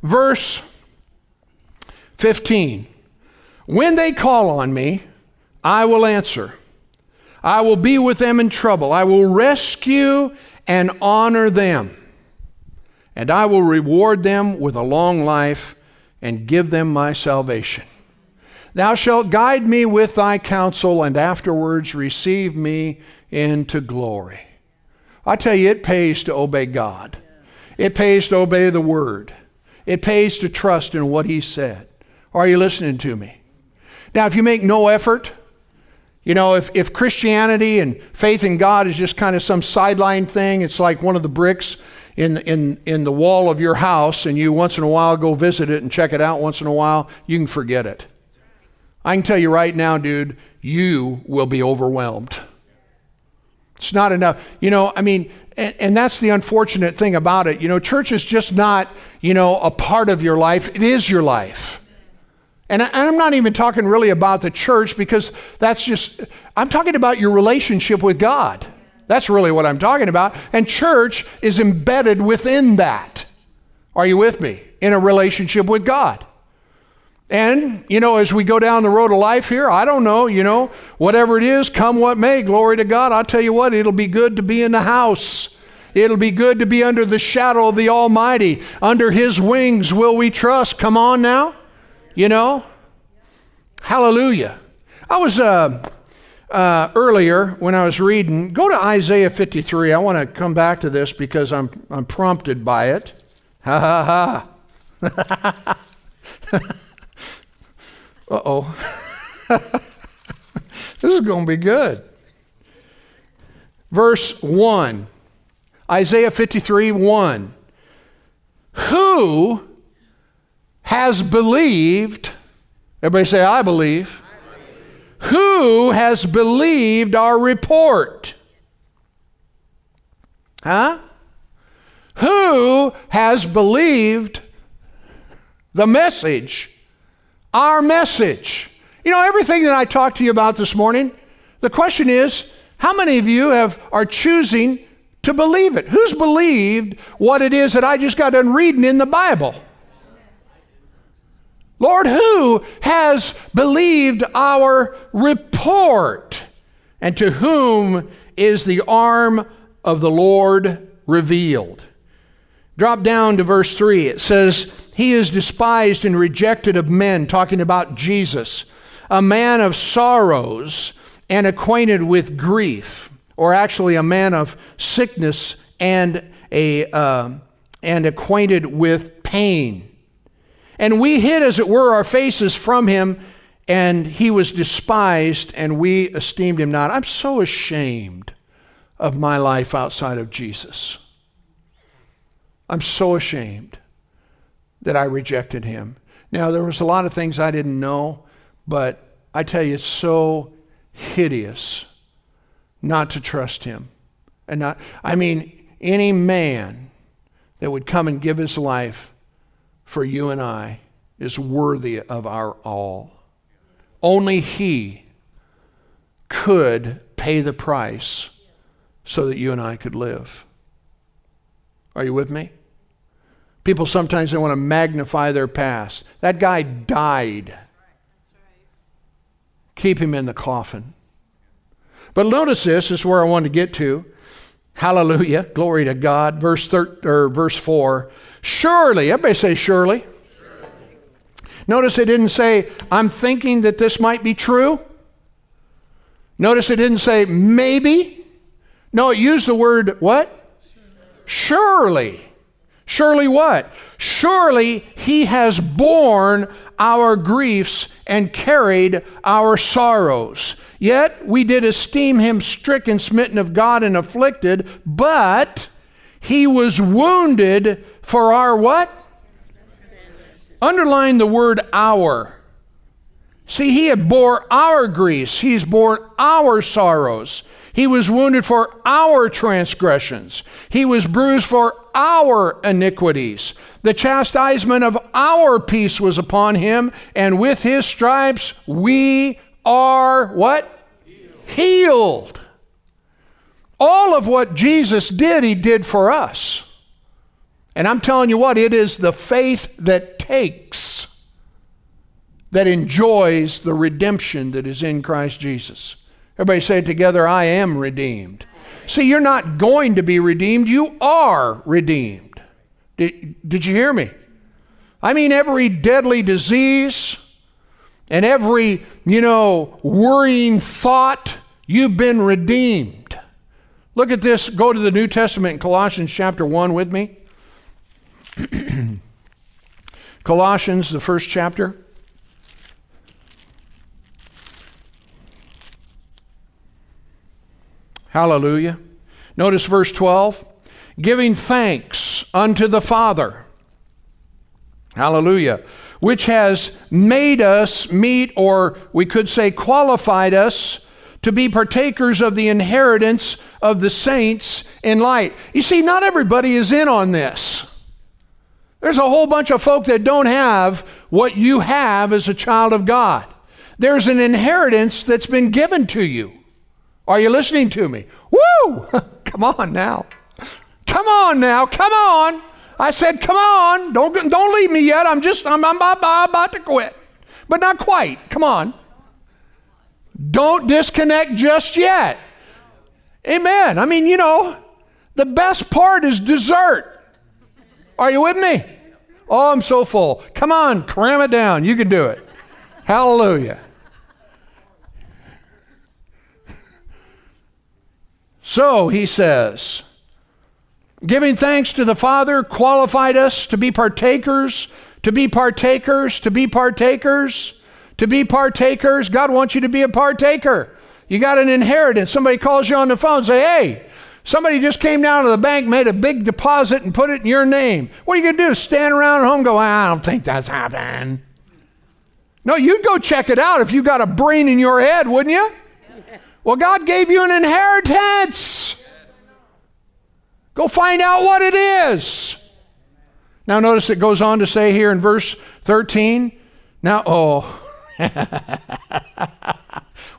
Verse fifteen. When they call on me, I will answer. I will be with them in trouble. I will rescue and honor them. And I will reward them with a long life and give them my salvation. Thou shalt guide me with thy counsel, and afterwards receive me into glory. I tell you, it pays to obey God. It pays to obey the word. It pays to trust in what he said. Are you listening to me? Now, if you make no effort, you know, if, if Christianity and faith in God is just kind of some sideline thing, it's like one of the bricks in, in, in the wall of your house, and you once in a while go visit it and check it out once in a while, you can forget it. I can tell you right now, dude, you will be overwhelmed. It's not enough. You know, I mean, and, and that's the unfortunate thing about it. You know, church is just not, you know, a part of your life. It is your life. And I'm not even talking really about the church, because that's just, I'm talking about your relationship with God. That's really what I'm talking about. And church is embedded within that. Are you with me? In a relationship with God. And, you know, as we go down the road of life here, I don't know, you know, whatever it is, come what may, glory to God. I'll tell you what, it'll be good to be in the house. It'll be good to be under the shadow of the Almighty. Under His wings will we trust. Come on now. You know? Hallelujah. I was uh, uh, earlier when I was reading, go to Isaiah fifty-three. I want to come back to this because I'm, I'm prompted by it. Ha ha ha. Uh-oh. This is going to be good. Verse one. Isaiah fifty-three, one. Who has believed? Everybody say, I believe. I believe. Who has believed our report? Huh? Who has believed the message? Our message. You know, everything that I talked to you about this morning, the question is, how many of you have are choosing to believe it? Who's believed what it is that I just got done reading in the Bible? Lord, who has believed our report? And to whom is the arm of the Lord revealed? Drop down to verse three. It says, He is despised and rejected of men, talking about Jesus, a man of sorrows and acquainted with grief, or actually a man of sickness and, a, uh, and acquainted with pain. And we hid, as it were, our faces from him, and he was despised, and we esteemed him not. I'm so ashamed of my life outside of Jesus. I'm so ashamed that I rejected him. Now, there was a lot of things I didn't know, but I tell you, it's so hideous not to trust him. And not, I mean, any man that would come and give his life for you and I is worthy of our all. Only he could pay the price so that you and I could live. Are you with me? People sometimes, they want to magnify their past. That guy died. That's right. Keep him in the coffin. But notice this, this is where I wanted to get to. Hallelujah. Glory to God. Verse thir- or verse four. Surely. Everybody say surely. Surely. Notice it didn't say, I'm thinking that this might be true. Notice it didn't say maybe. No, it used the word what? Surely. Surely. Surely what? Surely he has borne our griefs and carried our sorrows. Yet we did esteem him stricken, smitten of God, and afflicted, but he was wounded for our what? Underline the word our. See, he had bore our griefs. He's borne our sorrows. He was wounded for our transgressions. He was bruised for our iniquities. The chastisement of our peace was upon him, and with his stripes we are what? Healed. Healed. All of what Jesus did, he did for us. And I'm telling you what, it is the faith that takes, that enjoys the redemption that is in Christ Jesus. Everybody say it together, I am redeemed. See, you're not going to be redeemed. You are redeemed. Did, did you hear me? I mean, every deadly disease and every, you know, worrying thought, you've been redeemed. Look at this. Go to the New Testament in Colossians chapter one with me. Colossians, the first chapter. Hallelujah. Notice verse twelve. Giving thanks unto the Father. Hallelujah. Which has made us meet, or we could say qualified us to be partakers of the inheritance of the saints in light. You see, not everybody is in on this. There's a whole bunch of folk that don't have what you have as a child of God. There's an inheritance that's been given to you. Are you listening to me? Woo! Come on now. Come on now. Come on. I said, come on. Don't, don't leave me yet. I'm just, I'm, I'm about, about to quit. But not quite. Come on. Don't disconnect just yet. Amen. I mean, you know, The best part is dessert. Are you with me? Oh, I'm so full. Come on, cram it down. You can do it. Hallelujah. So he says, giving thanks to the Father qualified us to be partakers, to be partakers, to be partakers, to be partakers. God wants you to be a partaker. You got an inheritance. Somebody calls you on the phone and say, hey, somebody just came down to the bank, made a big deposit, and put it in your name. What are you going to do? Stand around at home and go, I don't think that's happening. No, you'd go check it out if you got a brain in your head, wouldn't you? Well, God gave you an inheritance. Yes. Go find out what it is. Now, notice it goes on to say here in verse thirteen. Now, oh.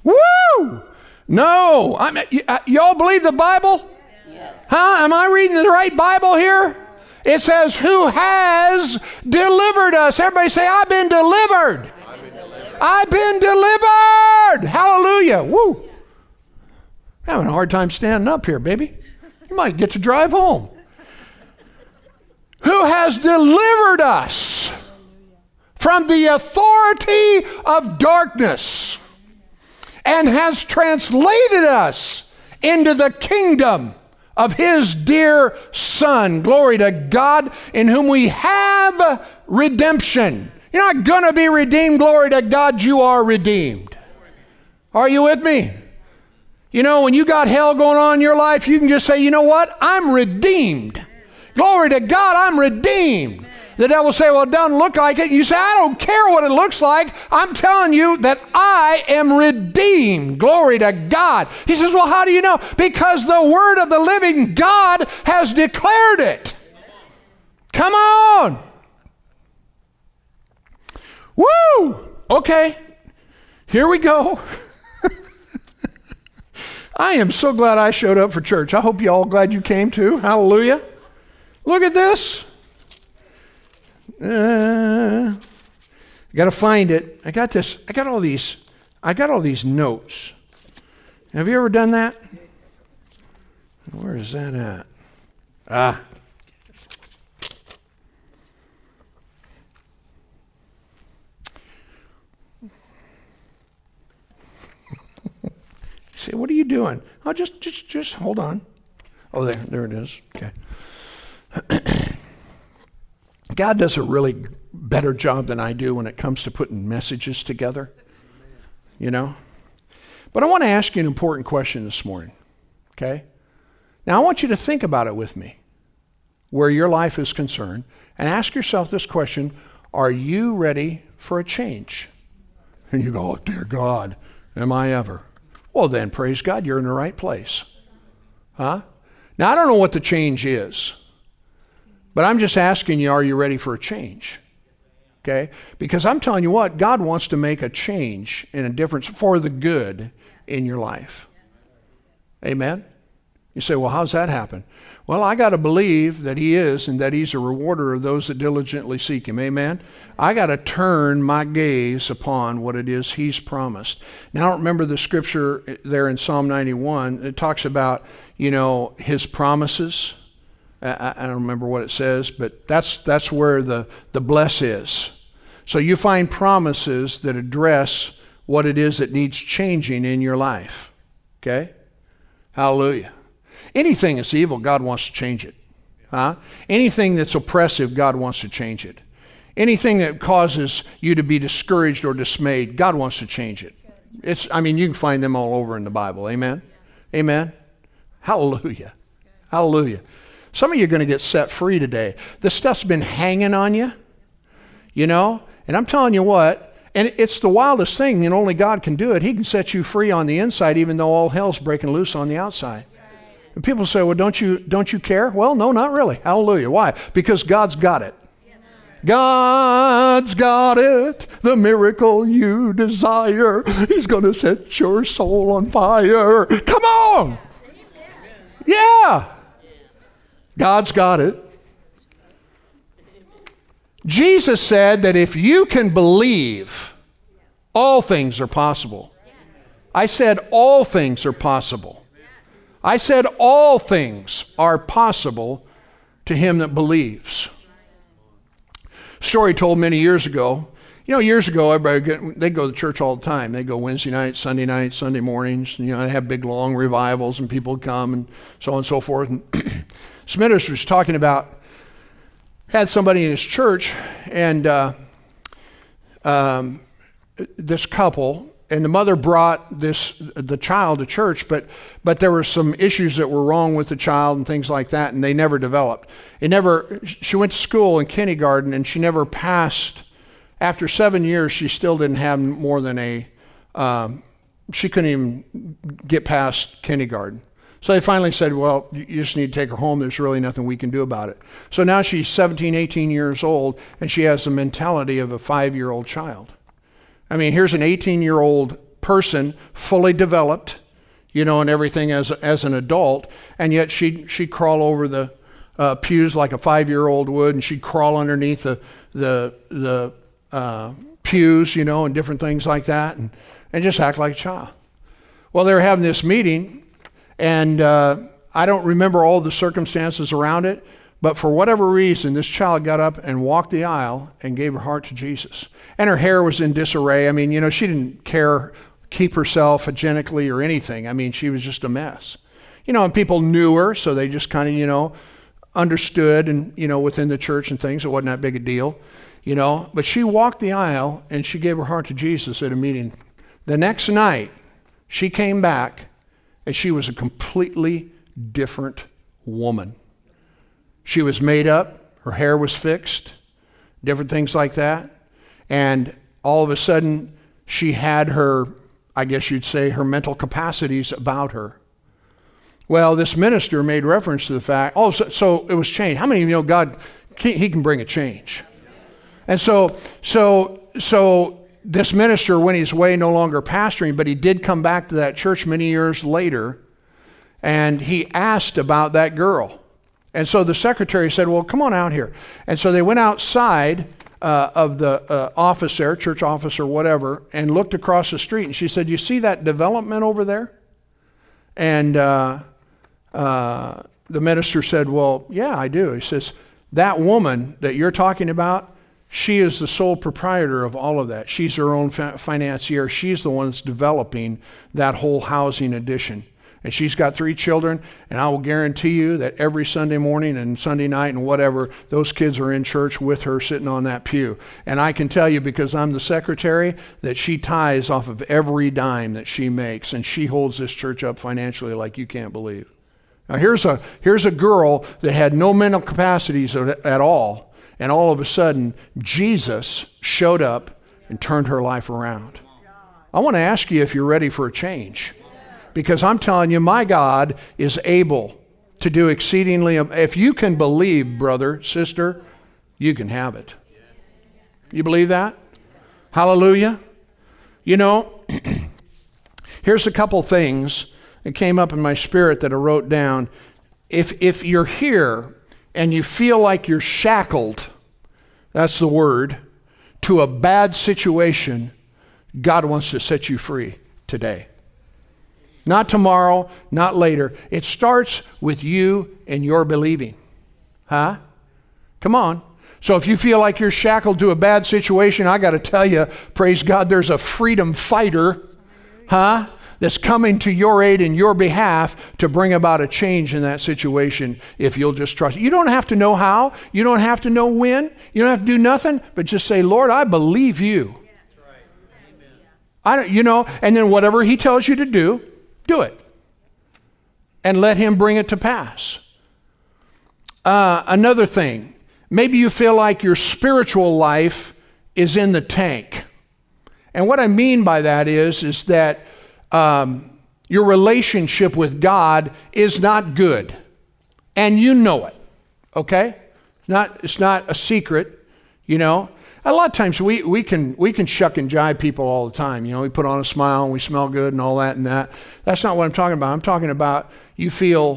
Woo! No. I'm, y- y'all believe the Bible? Yes. Huh? Am I reading the right Bible here? It says, who has delivered us. Everybody say, I've been delivered. I've been delivered. I've been delivered. Hallelujah. Woo. I'm having a hard time standing up here, baby. You might get to drive home. Who has delivered us from the authority of darkness and has translated us into the kingdom of his dear Son. Glory to God, in whom we have redemption. You're not going to be redeemed. Glory to God, you are redeemed. Are you with me? You know, when you got hell going on in your life, you can just say, you know what? I'm redeemed. Glory to God, I'm redeemed. The devil will say, well, it doesn't look like it. You say, I don't care what it looks like. I'm telling you that I am redeemed. Glory to God. He says, well, how do you know? Because the word of the living God has declared it. Come on. Woo! Okay, here we go. I am so glad I showed up for church. I hope you all glad you came too. Hallelujah. Look at this. Uh, I got to find it. I got this. I got all these. I got all these notes. Have you ever done that? Where is that at? Ah. Say, what are you doing? Oh, just, just, just hold on. Oh, there, there it is. Okay. God does a really better job than I do when it comes to putting messages together, you know. But I want to ask you an important question this morning. Okay. Now I want you to think about it with me, where your life is concerned, and ask yourself this question: are you ready for a change? And you go, oh, dear God, am I ever? Well, then, praise God, you're in the right place. Huh? Now, I don't know what the change is, but I'm just asking you, are you ready for a change? Okay? Because I'm telling you what, God wants to make a change and a difference for the good in your life. Amen? You say, well, how's that happen? Well, I got to believe that he is and that he's a rewarder of those that diligently seek him. Amen? I got to turn my gaze upon what it is he's promised. Now, remember the scripture there in Psalm ninety-one. It talks about, you know, his promises. I, I don't remember what it says, but that's, that's where the, the bless is. So you find promises that address what it is that needs changing in your life. Okay? Hallelujah. Anything that's evil, God wants to change it. Huh? Anything that's oppressive, God wants to change it. Anything that causes you to be discouraged or dismayed, God wants to change it. It's, I mean, you can find them all over in the Bible. Amen? Yes. Amen? Hallelujah. Hallelujah. Some of you are going to get set free today. This stuff's been hanging on you, you know? And I'm telling you what, and it's the wildest thing, and only God can do it. He can set you free on the inside, even though all hell's breaking loose on the outside. And people say, well, don't you, don't you care? Well, no, not really. Hallelujah. Why? Because God's got it. Yes. God's got it. The miracle you desire. He's going to set your soul on fire. Come on. Yeah. God's got it. Jesus said that if you can believe, all things are possible. I said all things are possible. I said all things are possible to him that believes. Story told many years ago. You know, years ago, everybody, they go to church all the time. They go Wednesday night, Sunday night, Sunday mornings. And, you know, they have big, long revivals, and people come, and so on and so forth. And Smithers was talking about, had somebody in his church, and uh, um, this couple, and the mother brought this the child to church, but but there were some issues that were wrong with the child and things like that, and they never developed. It never. She went to school in kindergarten, and she never passed. After seven years, she still didn't have more than a, um, she couldn't even get past kindergarten. So they finally said, well, you just need to take her home. There's really nothing we can do about it. So now she's seventeen, eighteen years old, and she has the mentality of a five-year-old child. I mean, here's an eighteen-year-old person, fully developed, you know, and everything as, as an adult, and yet she'd, she'd crawl over the uh, pews like a five-year-old would, and she'd crawl underneath the the the Uh, pews, you know, and different things like that, and, and just act like a child. Well, they were having this meeting, and uh, I don't remember all the circumstances around it, but for whatever reason, this child got up and walked the aisle and gave her heart to Jesus. And her hair was in disarray. I mean, you know, she didn't care, keep herself hygienically or anything. I mean, she was just a mess. You know, and people knew her, so they just kind of, you know, understood, and, you know, within the church and things, it wasn't that big a deal. You know, but she walked the aisle and she gave her heart to Jesus at a meeting. The next night, she came back and she was a completely different woman. She was made up, her hair was fixed, different things like that. And all of a sudden, she had her, I guess you'd say, her mental capacities about her. Well, this minister made reference to the fact, oh, so, so it was change. How many of you know God, he can bring a change? And so, so, so this minister went his way, no longer pastoring, but he did come back to that church many years later, and he asked about that girl. And so the secretary said, well, come on out here. And so they went outside uh, of the uh, office there, church office or whatever, and looked across the street, and she said, you see that development over there? And uh, uh, the minister said, well, yeah, I do. He says, that woman that you're talking about, she is the sole proprietor of all of that. She's her own financier. She's the one that's developing that whole housing addition. And she's got three children, and I will guarantee you that every Sunday morning and Sunday night and whatever, those kids are in church with her sitting on that pew. And I can tell you, because I'm the secretary, that she ties off of every dime that she makes, and she holds this church up financially like you can't believe. Now, here's a, here's a girl that had no mental capacities at all, and all of a sudden, Jesus showed up and turned her life around. I want to ask you if you're ready for a change. Because I'm telling you, my God is able to do exceedingly. If you can believe, brother, sister, you can have it. You believe that? Hallelujah. You know, here's a couple things that came up in my spirit that I wrote down. If, if you're here, and you feel like you're shackled, that's the word, to a bad situation, God wants to set you free today. Not tomorrow, not later. It starts with you and your believing. Huh? Come on. So if you feel like you're shackled to a bad situation, I got to tell you, praise God, there's a freedom fighter, huh? That's coming to your aid in your behalf to bring about a change in that situation if you'll just trust. You don't have to know how. You don't have to know when. You don't have to do nothing, but just say, Lord, I believe you. That's right. Amen. I don't, you know, and then whatever he tells you to do, do it. And let him bring it to pass. Uh, another thing, maybe you feel like your spiritual life is in the tank. And what I mean by that is, is that Um, your relationship with God is not good, and you know it, okay? Not, it's not a secret, you know? A lot of times we, we, can, we can shuck and jive people all the time. You know, we put on a smile and we smell good and all that and that. That's not what I'm talking about. I'm talking about you feel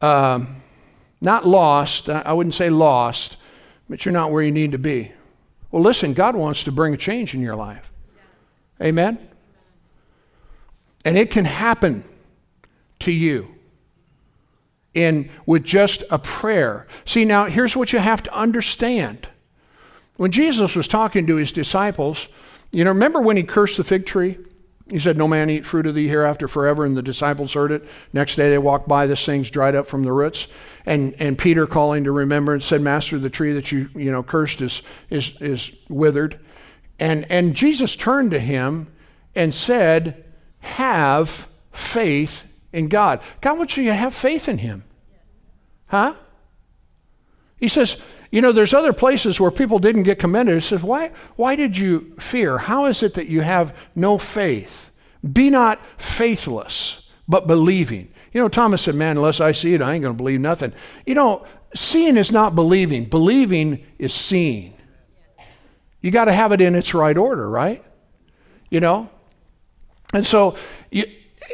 um, not lost. I wouldn't say lost, but you're not where you need to be. Well, listen, God wants to bring a change in your life. Amen? And it can happen to you. and with just a prayer. See, now here's what you have to understand. When Jesus was talking to his disciples, you know, remember when he cursed the fig tree? He said, no man eat fruit of thee hereafter forever, and the disciples heard it. Next day they walked by, this thing's dried up from the roots. And, and Peter, calling to remembrance, said, Master, the tree that you, you know, cursed is, is, is withered. And, and Jesus turned to him and said, have faith in God. God wants you to have faith in him. Huh? He says, you know, there's other places where people didn't get commended. It says, why, why did you fear? How is it that you have no faith? Be not faithless, but believing. You know, Thomas said, man, unless I see it, I ain't going to believe nothing. You know, seeing is not believing. Believing is seeing. You got to have it in its right order, right? You know? And so you,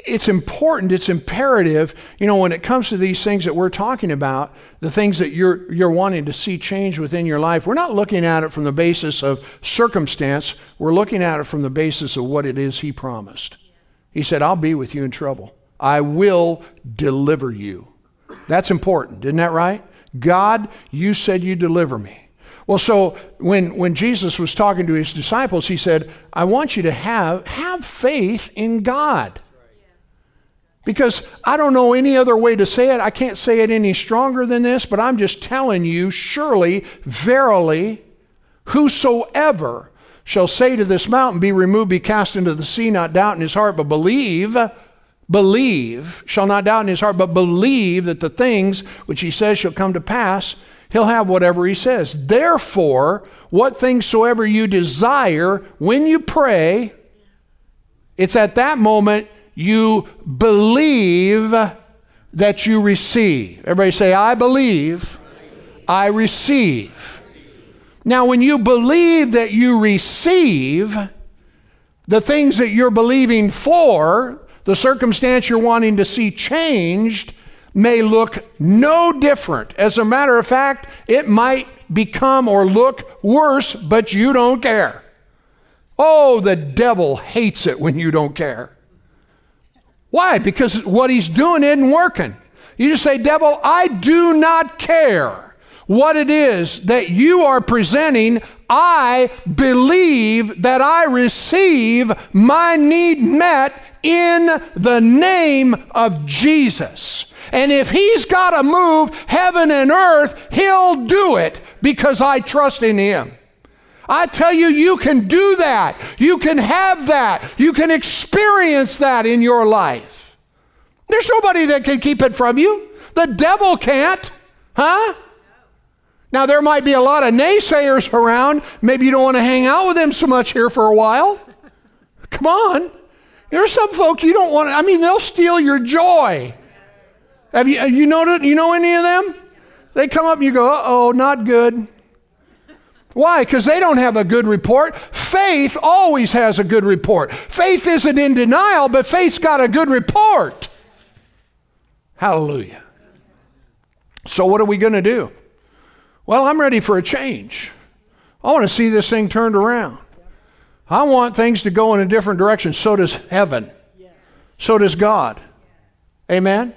it's important, it's imperative, you know, when it comes to these things that we're talking about, the things that you're, you're wanting to see change within your life, we're not looking at it from the basis of circumstance. We're looking at it from the basis of what it is he promised. He said, I'll be with you in trouble. I will deliver you. That's important, isn't that right? God, you said you deliver me. Well, so when, when Jesus was talking to his disciples, he said, I want you to have, have faith in God. Because I don't know any other way to say it. I can't say it any stronger than this, but I'm just telling you, surely, verily, whosoever shall say to this mountain, be removed, be cast into the sea, not doubt in his heart, but believe, believe, shall not doubt in his heart, but believe that the things which he says shall come to pass, he'll have whatever he says. Therefore, what things soever you desire, when you pray, it's at that moment you believe that you receive. Everybody say, I believe, I receive. Now, when you believe that you receive the things that you're believing for, the circumstance you're wanting to see changed may look no different. As a matter of fact, it might become or look worse, but you don't care. Oh, the devil hates it when you don't care. Why? Because what he's doing isn't working. You just say, devil, I do not care what it is that you are presenting. I believe that I receive my need met in the name of Jesus. And if he's got to move heaven and earth, he'll do it because I trust in him. I tell you, you can do that. You can have that. You can experience that in your life. There's nobody that can keep it from you. The devil can't, huh? Now, there might be a lot of naysayers around. Maybe you don't want to hang out with them so much here for a while. Come on. There are some folk you don't want to, I mean, they'll steal your joy. Have you, have you noticed, you know any of them? They come up and you go, uh-oh, not good. Why? Because they don't have a good report. Faith always has a good report. Faith isn't in denial, but faith's got a good report. Hallelujah. So what are we going to do? Well, I'm ready for a change. I want to see this thing turned around. I want things to go in a different direction. So does heaven. So does God. Amen?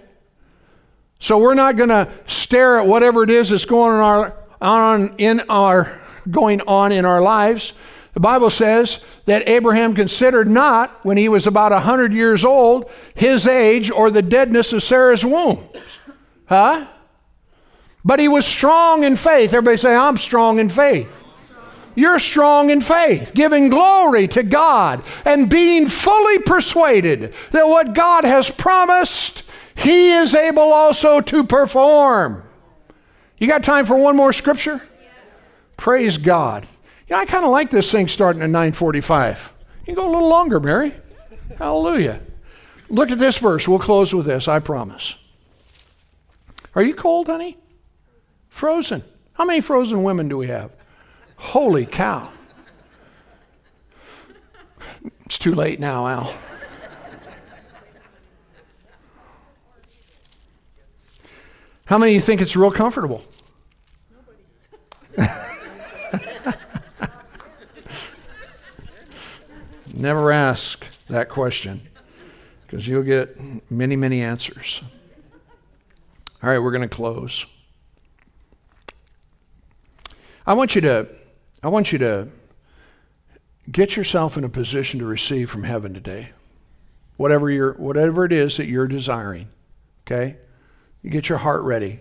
So we're not going to stare at whatever it is that's going on our, on in our going on in our lives. The Bible says that Abraham considered not, when he was about one hundred years old, his age or the deadness of Sarah's womb. Huh? But he was strong in faith. Everybody say, I'm strong in faith. You're strong in faith, giving glory to God and being fully persuaded that what God has promised, he is able also to perform. You got time for one more scripture? Praise God. You know, I kind of like this thing starting at nine forty-five. You can go a little longer, Mary. Hallelujah. Look at this verse. We'll close with this, I promise. Are you cold, honey? Frozen. How many frozen women do we have? Holy cow. It's too late now, Al. How many of you think it's real comfortable? Nobody. Never ask that question because you'll get many, many answers. All right, we're going to close. I want you to, I want you to get yourself in a position to receive from heaven today. Whatever you're, whatever it is that you're desiring, okay? You get your heart ready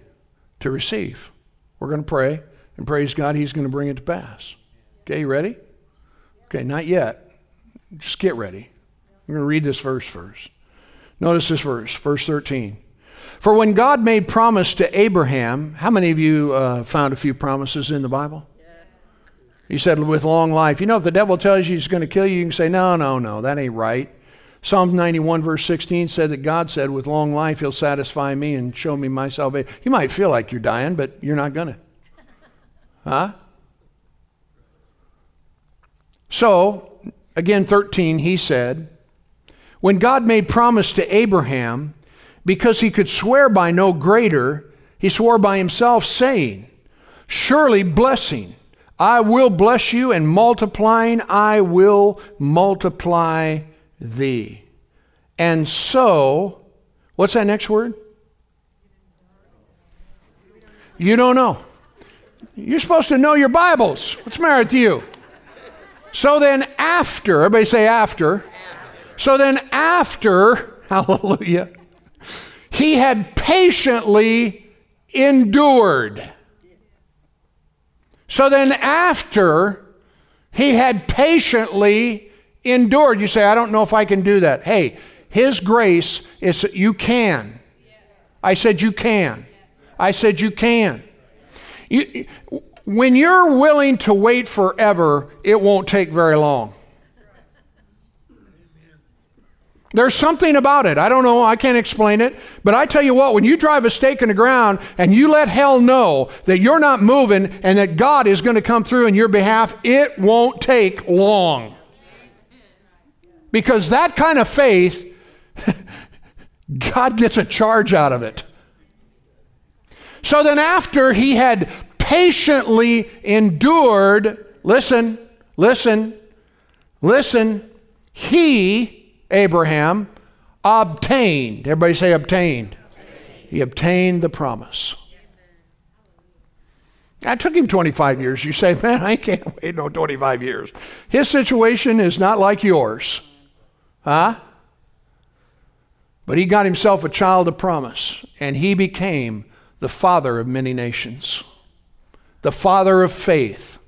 to receive. We're going to pray, and praise God, He's going to bring it to pass. Okay, you ready? Okay, not yet. Just get ready. I'm going to read this verse first. Notice this verse, verse thirteen. For when God made promise to Abraham, how many of you uh, found a few promises in the Bible? Yes. He said, with long life. You know, if the devil tells you he's going to kill you, you can say, no, no, no, that ain't right. Psalm ninety-one, verse sixteen said that God said, with long life, He'll satisfy me and show me my salvation. You might feel like you're dying, but you're not going to. Huh? So, again, thirteen, he said, when God made promise to Abraham, because he could swear by no greater, he swore by himself, saying, surely blessing, I will bless you, and multiplying, I will multiply thee. And so, what's that next word? You don't know. You're supposed to know your Bibles. What's the matter with you? So then after, everybody say after. So then after, hallelujah, he had patiently endured. So then after, he had patiently endured. You say, I don't know if I can do that. Hey, His grace is, you can. I said you can. I said you can. You, when you're willing to wait forever, it won't take very long. There's something about it. I don't know. I can't explain it. But I tell you what, when you drive a stake in the ground and you let hell know that you're not moving and that God is going to come through on your behalf, it won't take long. Because that kind of faith, God gets a charge out of it. So then after he had patiently endured, listen, listen, listen, he... Abraham obtained. Everybody say obtained. obtained. He obtained the promise. That took him twenty-five years. You say, man, I can't wait no twenty-five years. His situation is not like yours. Huh? But he got himself a child of promise, and he became the father of many nations, the father of faith.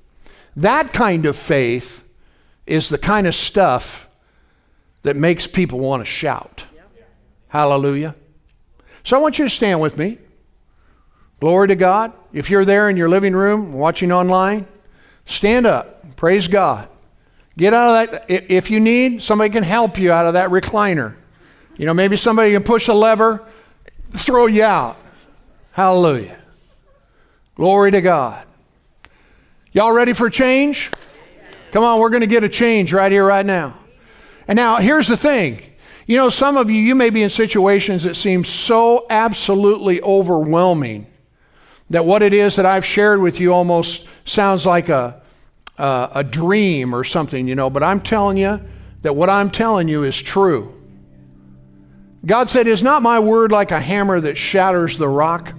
That kind of faith is the kind of stuff that makes people want to shout. Yep. Hallelujah. So I want you to stand with me. Glory to God. If you're there in your living room watching online, stand up. Praise God. Get out of that. If you need, somebody can help you out of that recliner. You know, maybe somebody can push a lever, throw you out. Hallelujah. Glory to God. Y'all ready for change? Come on, we're going to get a change right here, right now. And now, here's the thing. You know, some of you, you may be in situations that seem so absolutely overwhelming that what it is that I've shared with you almost sounds like a, uh, a dream or something, you know. But I'm telling you that what I'm telling you is true. God said, is not my word like a hammer that shatters the rock?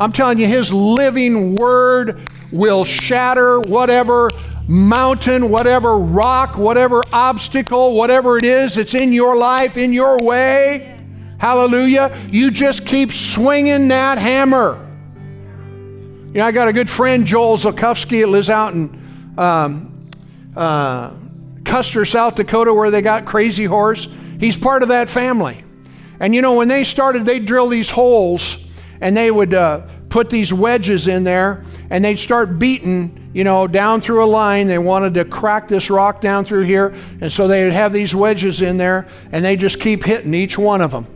I'm telling you, His living word will shatter whatever mountain, whatever rock, whatever obstacle, whatever it is, it's in your life, in your way. Yes. Hallelujah. You just keep swinging that hammer. You know, I got a good friend, Joel Zelkowski, that lives out in um, uh, Custer, South Dakota, where they got Crazy Horse. He's part of that family. And you know, when they started, they drilled these holes and they would uh, put these wedges in there and they'd start beating, you know, down through a line. They wanted to crack this rock down through here. And so they would have these wedges in there and they just keep hitting each one of them.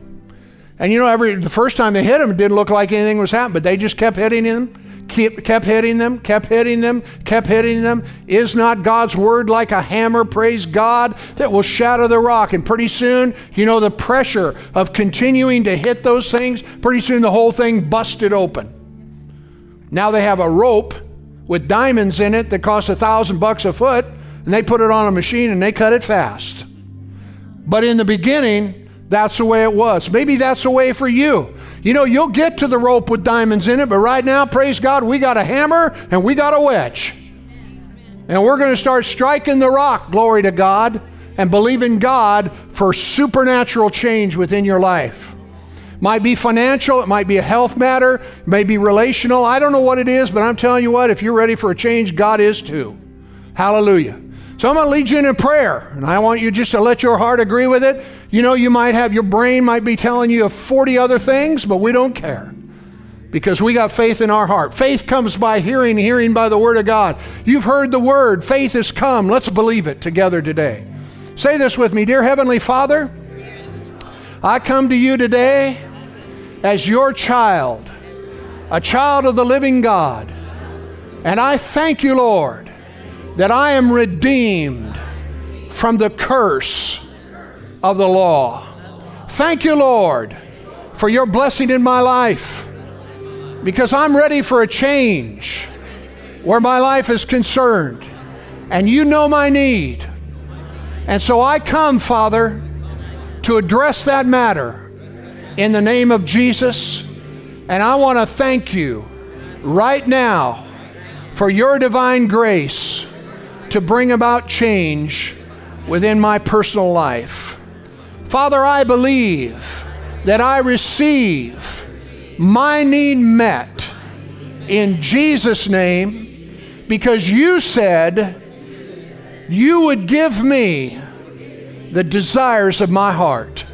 And you know, every, the first time they hit them, it didn't look like anything was happening, but they just kept hitting them, kept, kept hitting them, kept hitting them, kept hitting them. Is not God's word like a hammer, praise God, that will shatter the rock? And pretty soon, you know, the pressure of continuing to hit those things, pretty soon the whole thing busted open. Now they have a rope with diamonds in it that cost a thousand bucks a foot, and they put it on a machine and they cut it fast. But in the beginning, that's the way it was. Maybe that's the way for you. You know, you'll get to the rope with diamonds in it, but right now, praise God, we got a hammer and we got a wedge. And we're going to start striking the rock, glory to God, and believe in God for supernatural change within your life. Might be financial, it might be a health matter, it may be relational. I don't know what it is, but I'm telling you what, if you're ready for a change, God is too. Hallelujah. So I'm going to lead you in a prayer, and I want you just to let your heart agree with it. You know, you might have, your brain might be telling you of forty other things, but we don't care because we got faith in our heart. Faith comes by hearing, hearing by the word of God. You've heard the word. Faith has come. Let's believe it together today. Say this with me. Dear Heavenly Father, I come to you today as your child, a child of the living God, and I thank you, Lord, that I am redeemed from the curse of the law. Thank you, Lord, for your blessing in my life, because I'm ready for a change where my life is concerned, and you know my need. And so I come, Father, to address that matter in the name of Jesus, and I want to thank you right now for your divine grace to bring about change within my personal life. Father, I believe that I receive my need met in Jesus' name, because you said you would give me the desires of my heart.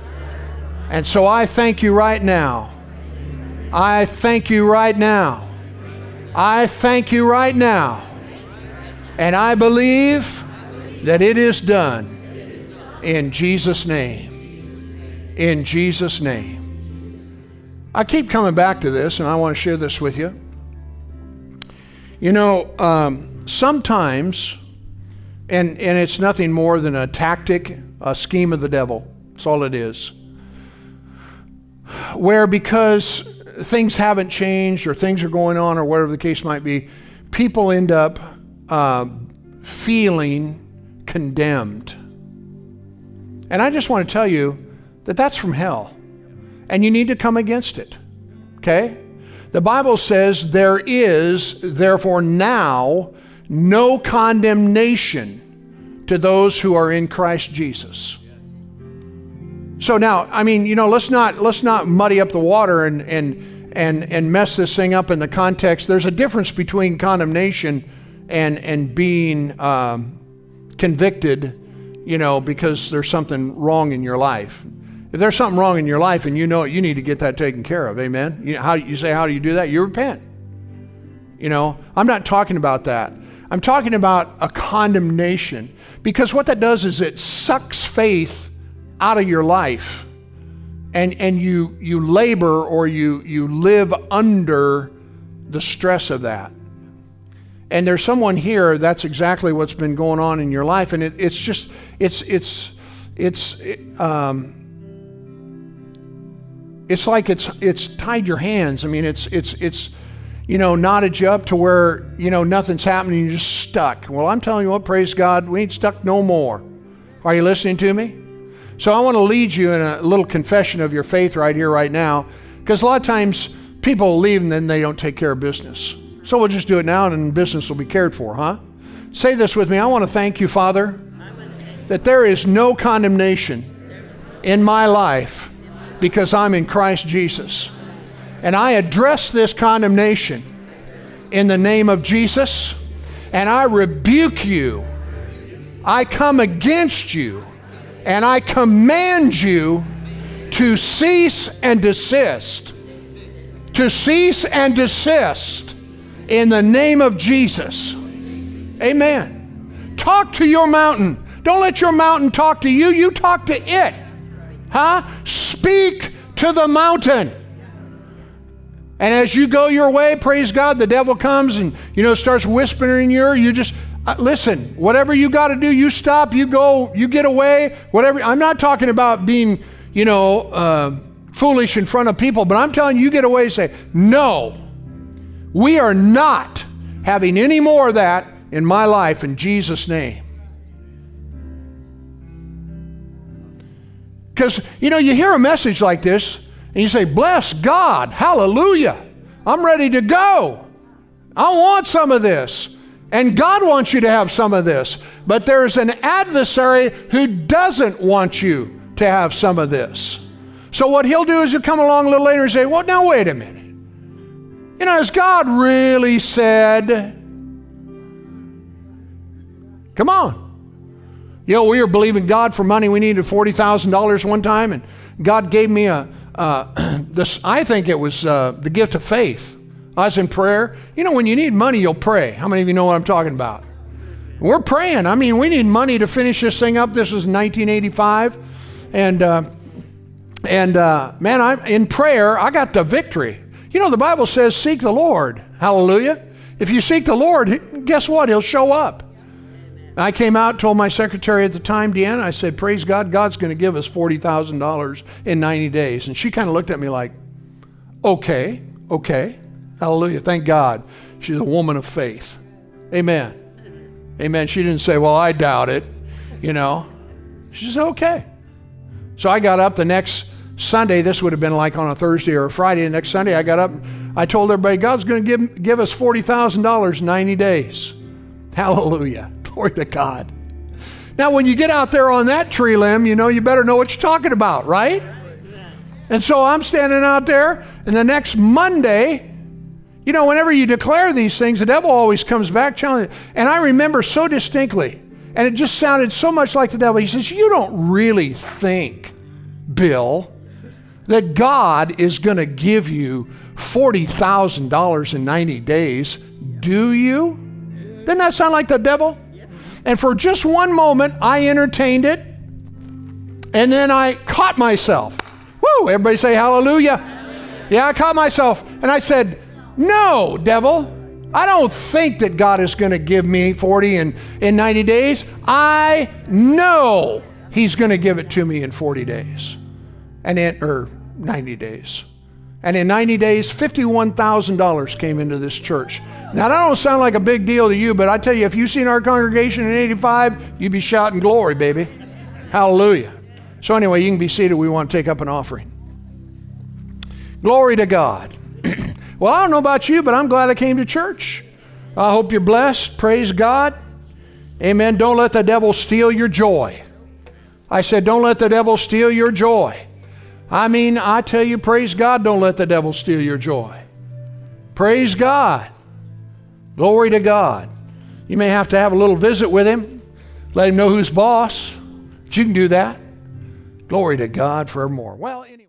And so I thank you right now. I thank you right now. I thank you right now. And I believe that it is done in Jesus' name. In Jesus' name. I keep coming back to this, and I want to share this with you. You know, um, sometimes, and, and it's nothing more than a tactic, a scheme of the devil. That's all it is. Where because things haven't changed or things are going on or whatever the case might be, people end up Uh, feeling condemned. And I just want to tell you that that's from hell, and you need to come against it. Okay? The Bible says there is therefore now no condemnation to those who are in Christ Jesus. So now, I mean, you know, let's not let's not muddy up the water and and and and mess this thing up in the context. There's a difference between condemnation and and being um, convicted, you know, because there's something wrong in your life. If there's something wrong in your life and you know it, you need to get that taken care of. Amen. You know, how you say, how do you do that? You repent. You know, I'm not talking about that. I'm talking about a condemnation, because what that does is it sucks faith out of your life, and and you you labor or you you live under the stress of that. And there's someone here that's exactly what's been going on in your life, and it, it's just it's it's it's it, um, it's like it's it's tied your hands. I mean, it's it's it's you know, knotted you up to where, you know, nothing's happening. You're just stuck. Well, I'm telling you what, praise God, we ain't stuck no more. Are you listening to me? So I want to lead you in a little confession of your faith right here, right now, because a lot of times people leave and then they don't take care of business. So we'll just do it now, and business will be cared for, huh? Say this with me. I want to thank you, Father, that there is no condemnation in my life because I'm in Christ Jesus. And I address this condemnation in the name of Jesus, and I rebuke you. I come against you, and I command you to cease and desist. To cease and desist. In the name of Jesus. Amen. Talk to your mountain. Don't let your mountain talk to you. You talk to it. Huh? Speak to the mountain. And as you go your way, praise God, the devil comes and, you know, starts whispering in your ear. You just, uh, listen, whatever you got to do, you stop, you go, you get away, whatever. I'm not talking about being, you know, uh, foolish in front of people, but I'm telling you, you get away and say, no. We are not having any more of that in my life in Jesus' name. Because, you know, you hear a message like this, and you say, bless God, hallelujah, I'm ready to go. I want some of this. And God wants you to have some of this. But there is an adversary who doesn't want you to have some of this. So what he'll do is he'll come along a little later and say, well, now wait a minute. You know, has God really said? Come on. You know, we were believing God for money. We needed forty thousand dollars one time, and God gave me a, uh, this, I think it was uh, the gift of faith. I was in prayer. You know, when you need money, you'll pray. How many of you know what I'm talking about? We're praying. I mean, we need money to finish this thing up. This was nineteen eighty-five. And, uh, and uh, man, I'm in prayer, I got the victory. You know, the Bible says, seek the Lord. Hallelujah. If you seek the Lord, guess what? He'll show up. I came out, told my secretary at the time, Deanna, I said, praise God, God's going to give us forty thousand dollars in ninety days. And she kind of looked at me like, okay, okay, hallelujah, thank God. She's a woman of faith. Amen. Amen. She didn't say, well, I doubt it, you know. She said, okay. So I got up the next Sunday. This would have been like on a Thursday or a Friday. The next Sunday I got up, I told everybody, God's going to give, give us forty thousand dollars in ninety days. Hallelujah. Glory to God. Now, when you get out there on that tree limb, you know, you better know what you're talking about, right? And so I'm standing out there, and the next Monday, you know, whenever you declare these things, the devil always comes back challenging. And I remember so distinctly, and it just sounded so much like the devil. He says, you don't really think, Bill, that God is going to give you forty thousand dollars in ninety days, do you? Doesn't that sound like the devil? And for just one moment, I entertained it, and then I caught myself. Woo! Everybody say hallelujah. Hallelujah. Yeah, I caught myself, and I said, no, devil, I don't think that God is going to give me forty in, in ninety days. I know he's going to give it to me in forty days, and in, or ninety days. And in ninety days, fifty-one thousand dollars came into this church. Now, that don't sound like a big deal to you, but I tell you, if you've seen our congregation in eighty-five, you'd be shouting glory, baby. Hallelujah. So anyway, you can be seated. We want to take up an offering. Glory to God. Well, I don't know about you, but I'm glad I came to church. I hope you're blessed. Praise God. Amen. Don't let the devil steal your joy. I said, don't let the devil steal your joy. I mean, I tell you, praise God, don't let the devil steal your joy. Praise God. Glory to God. You may have to have a little visit with him. Let him know who's boss. But you can do that. Glory to God forevermore. Well, anyway.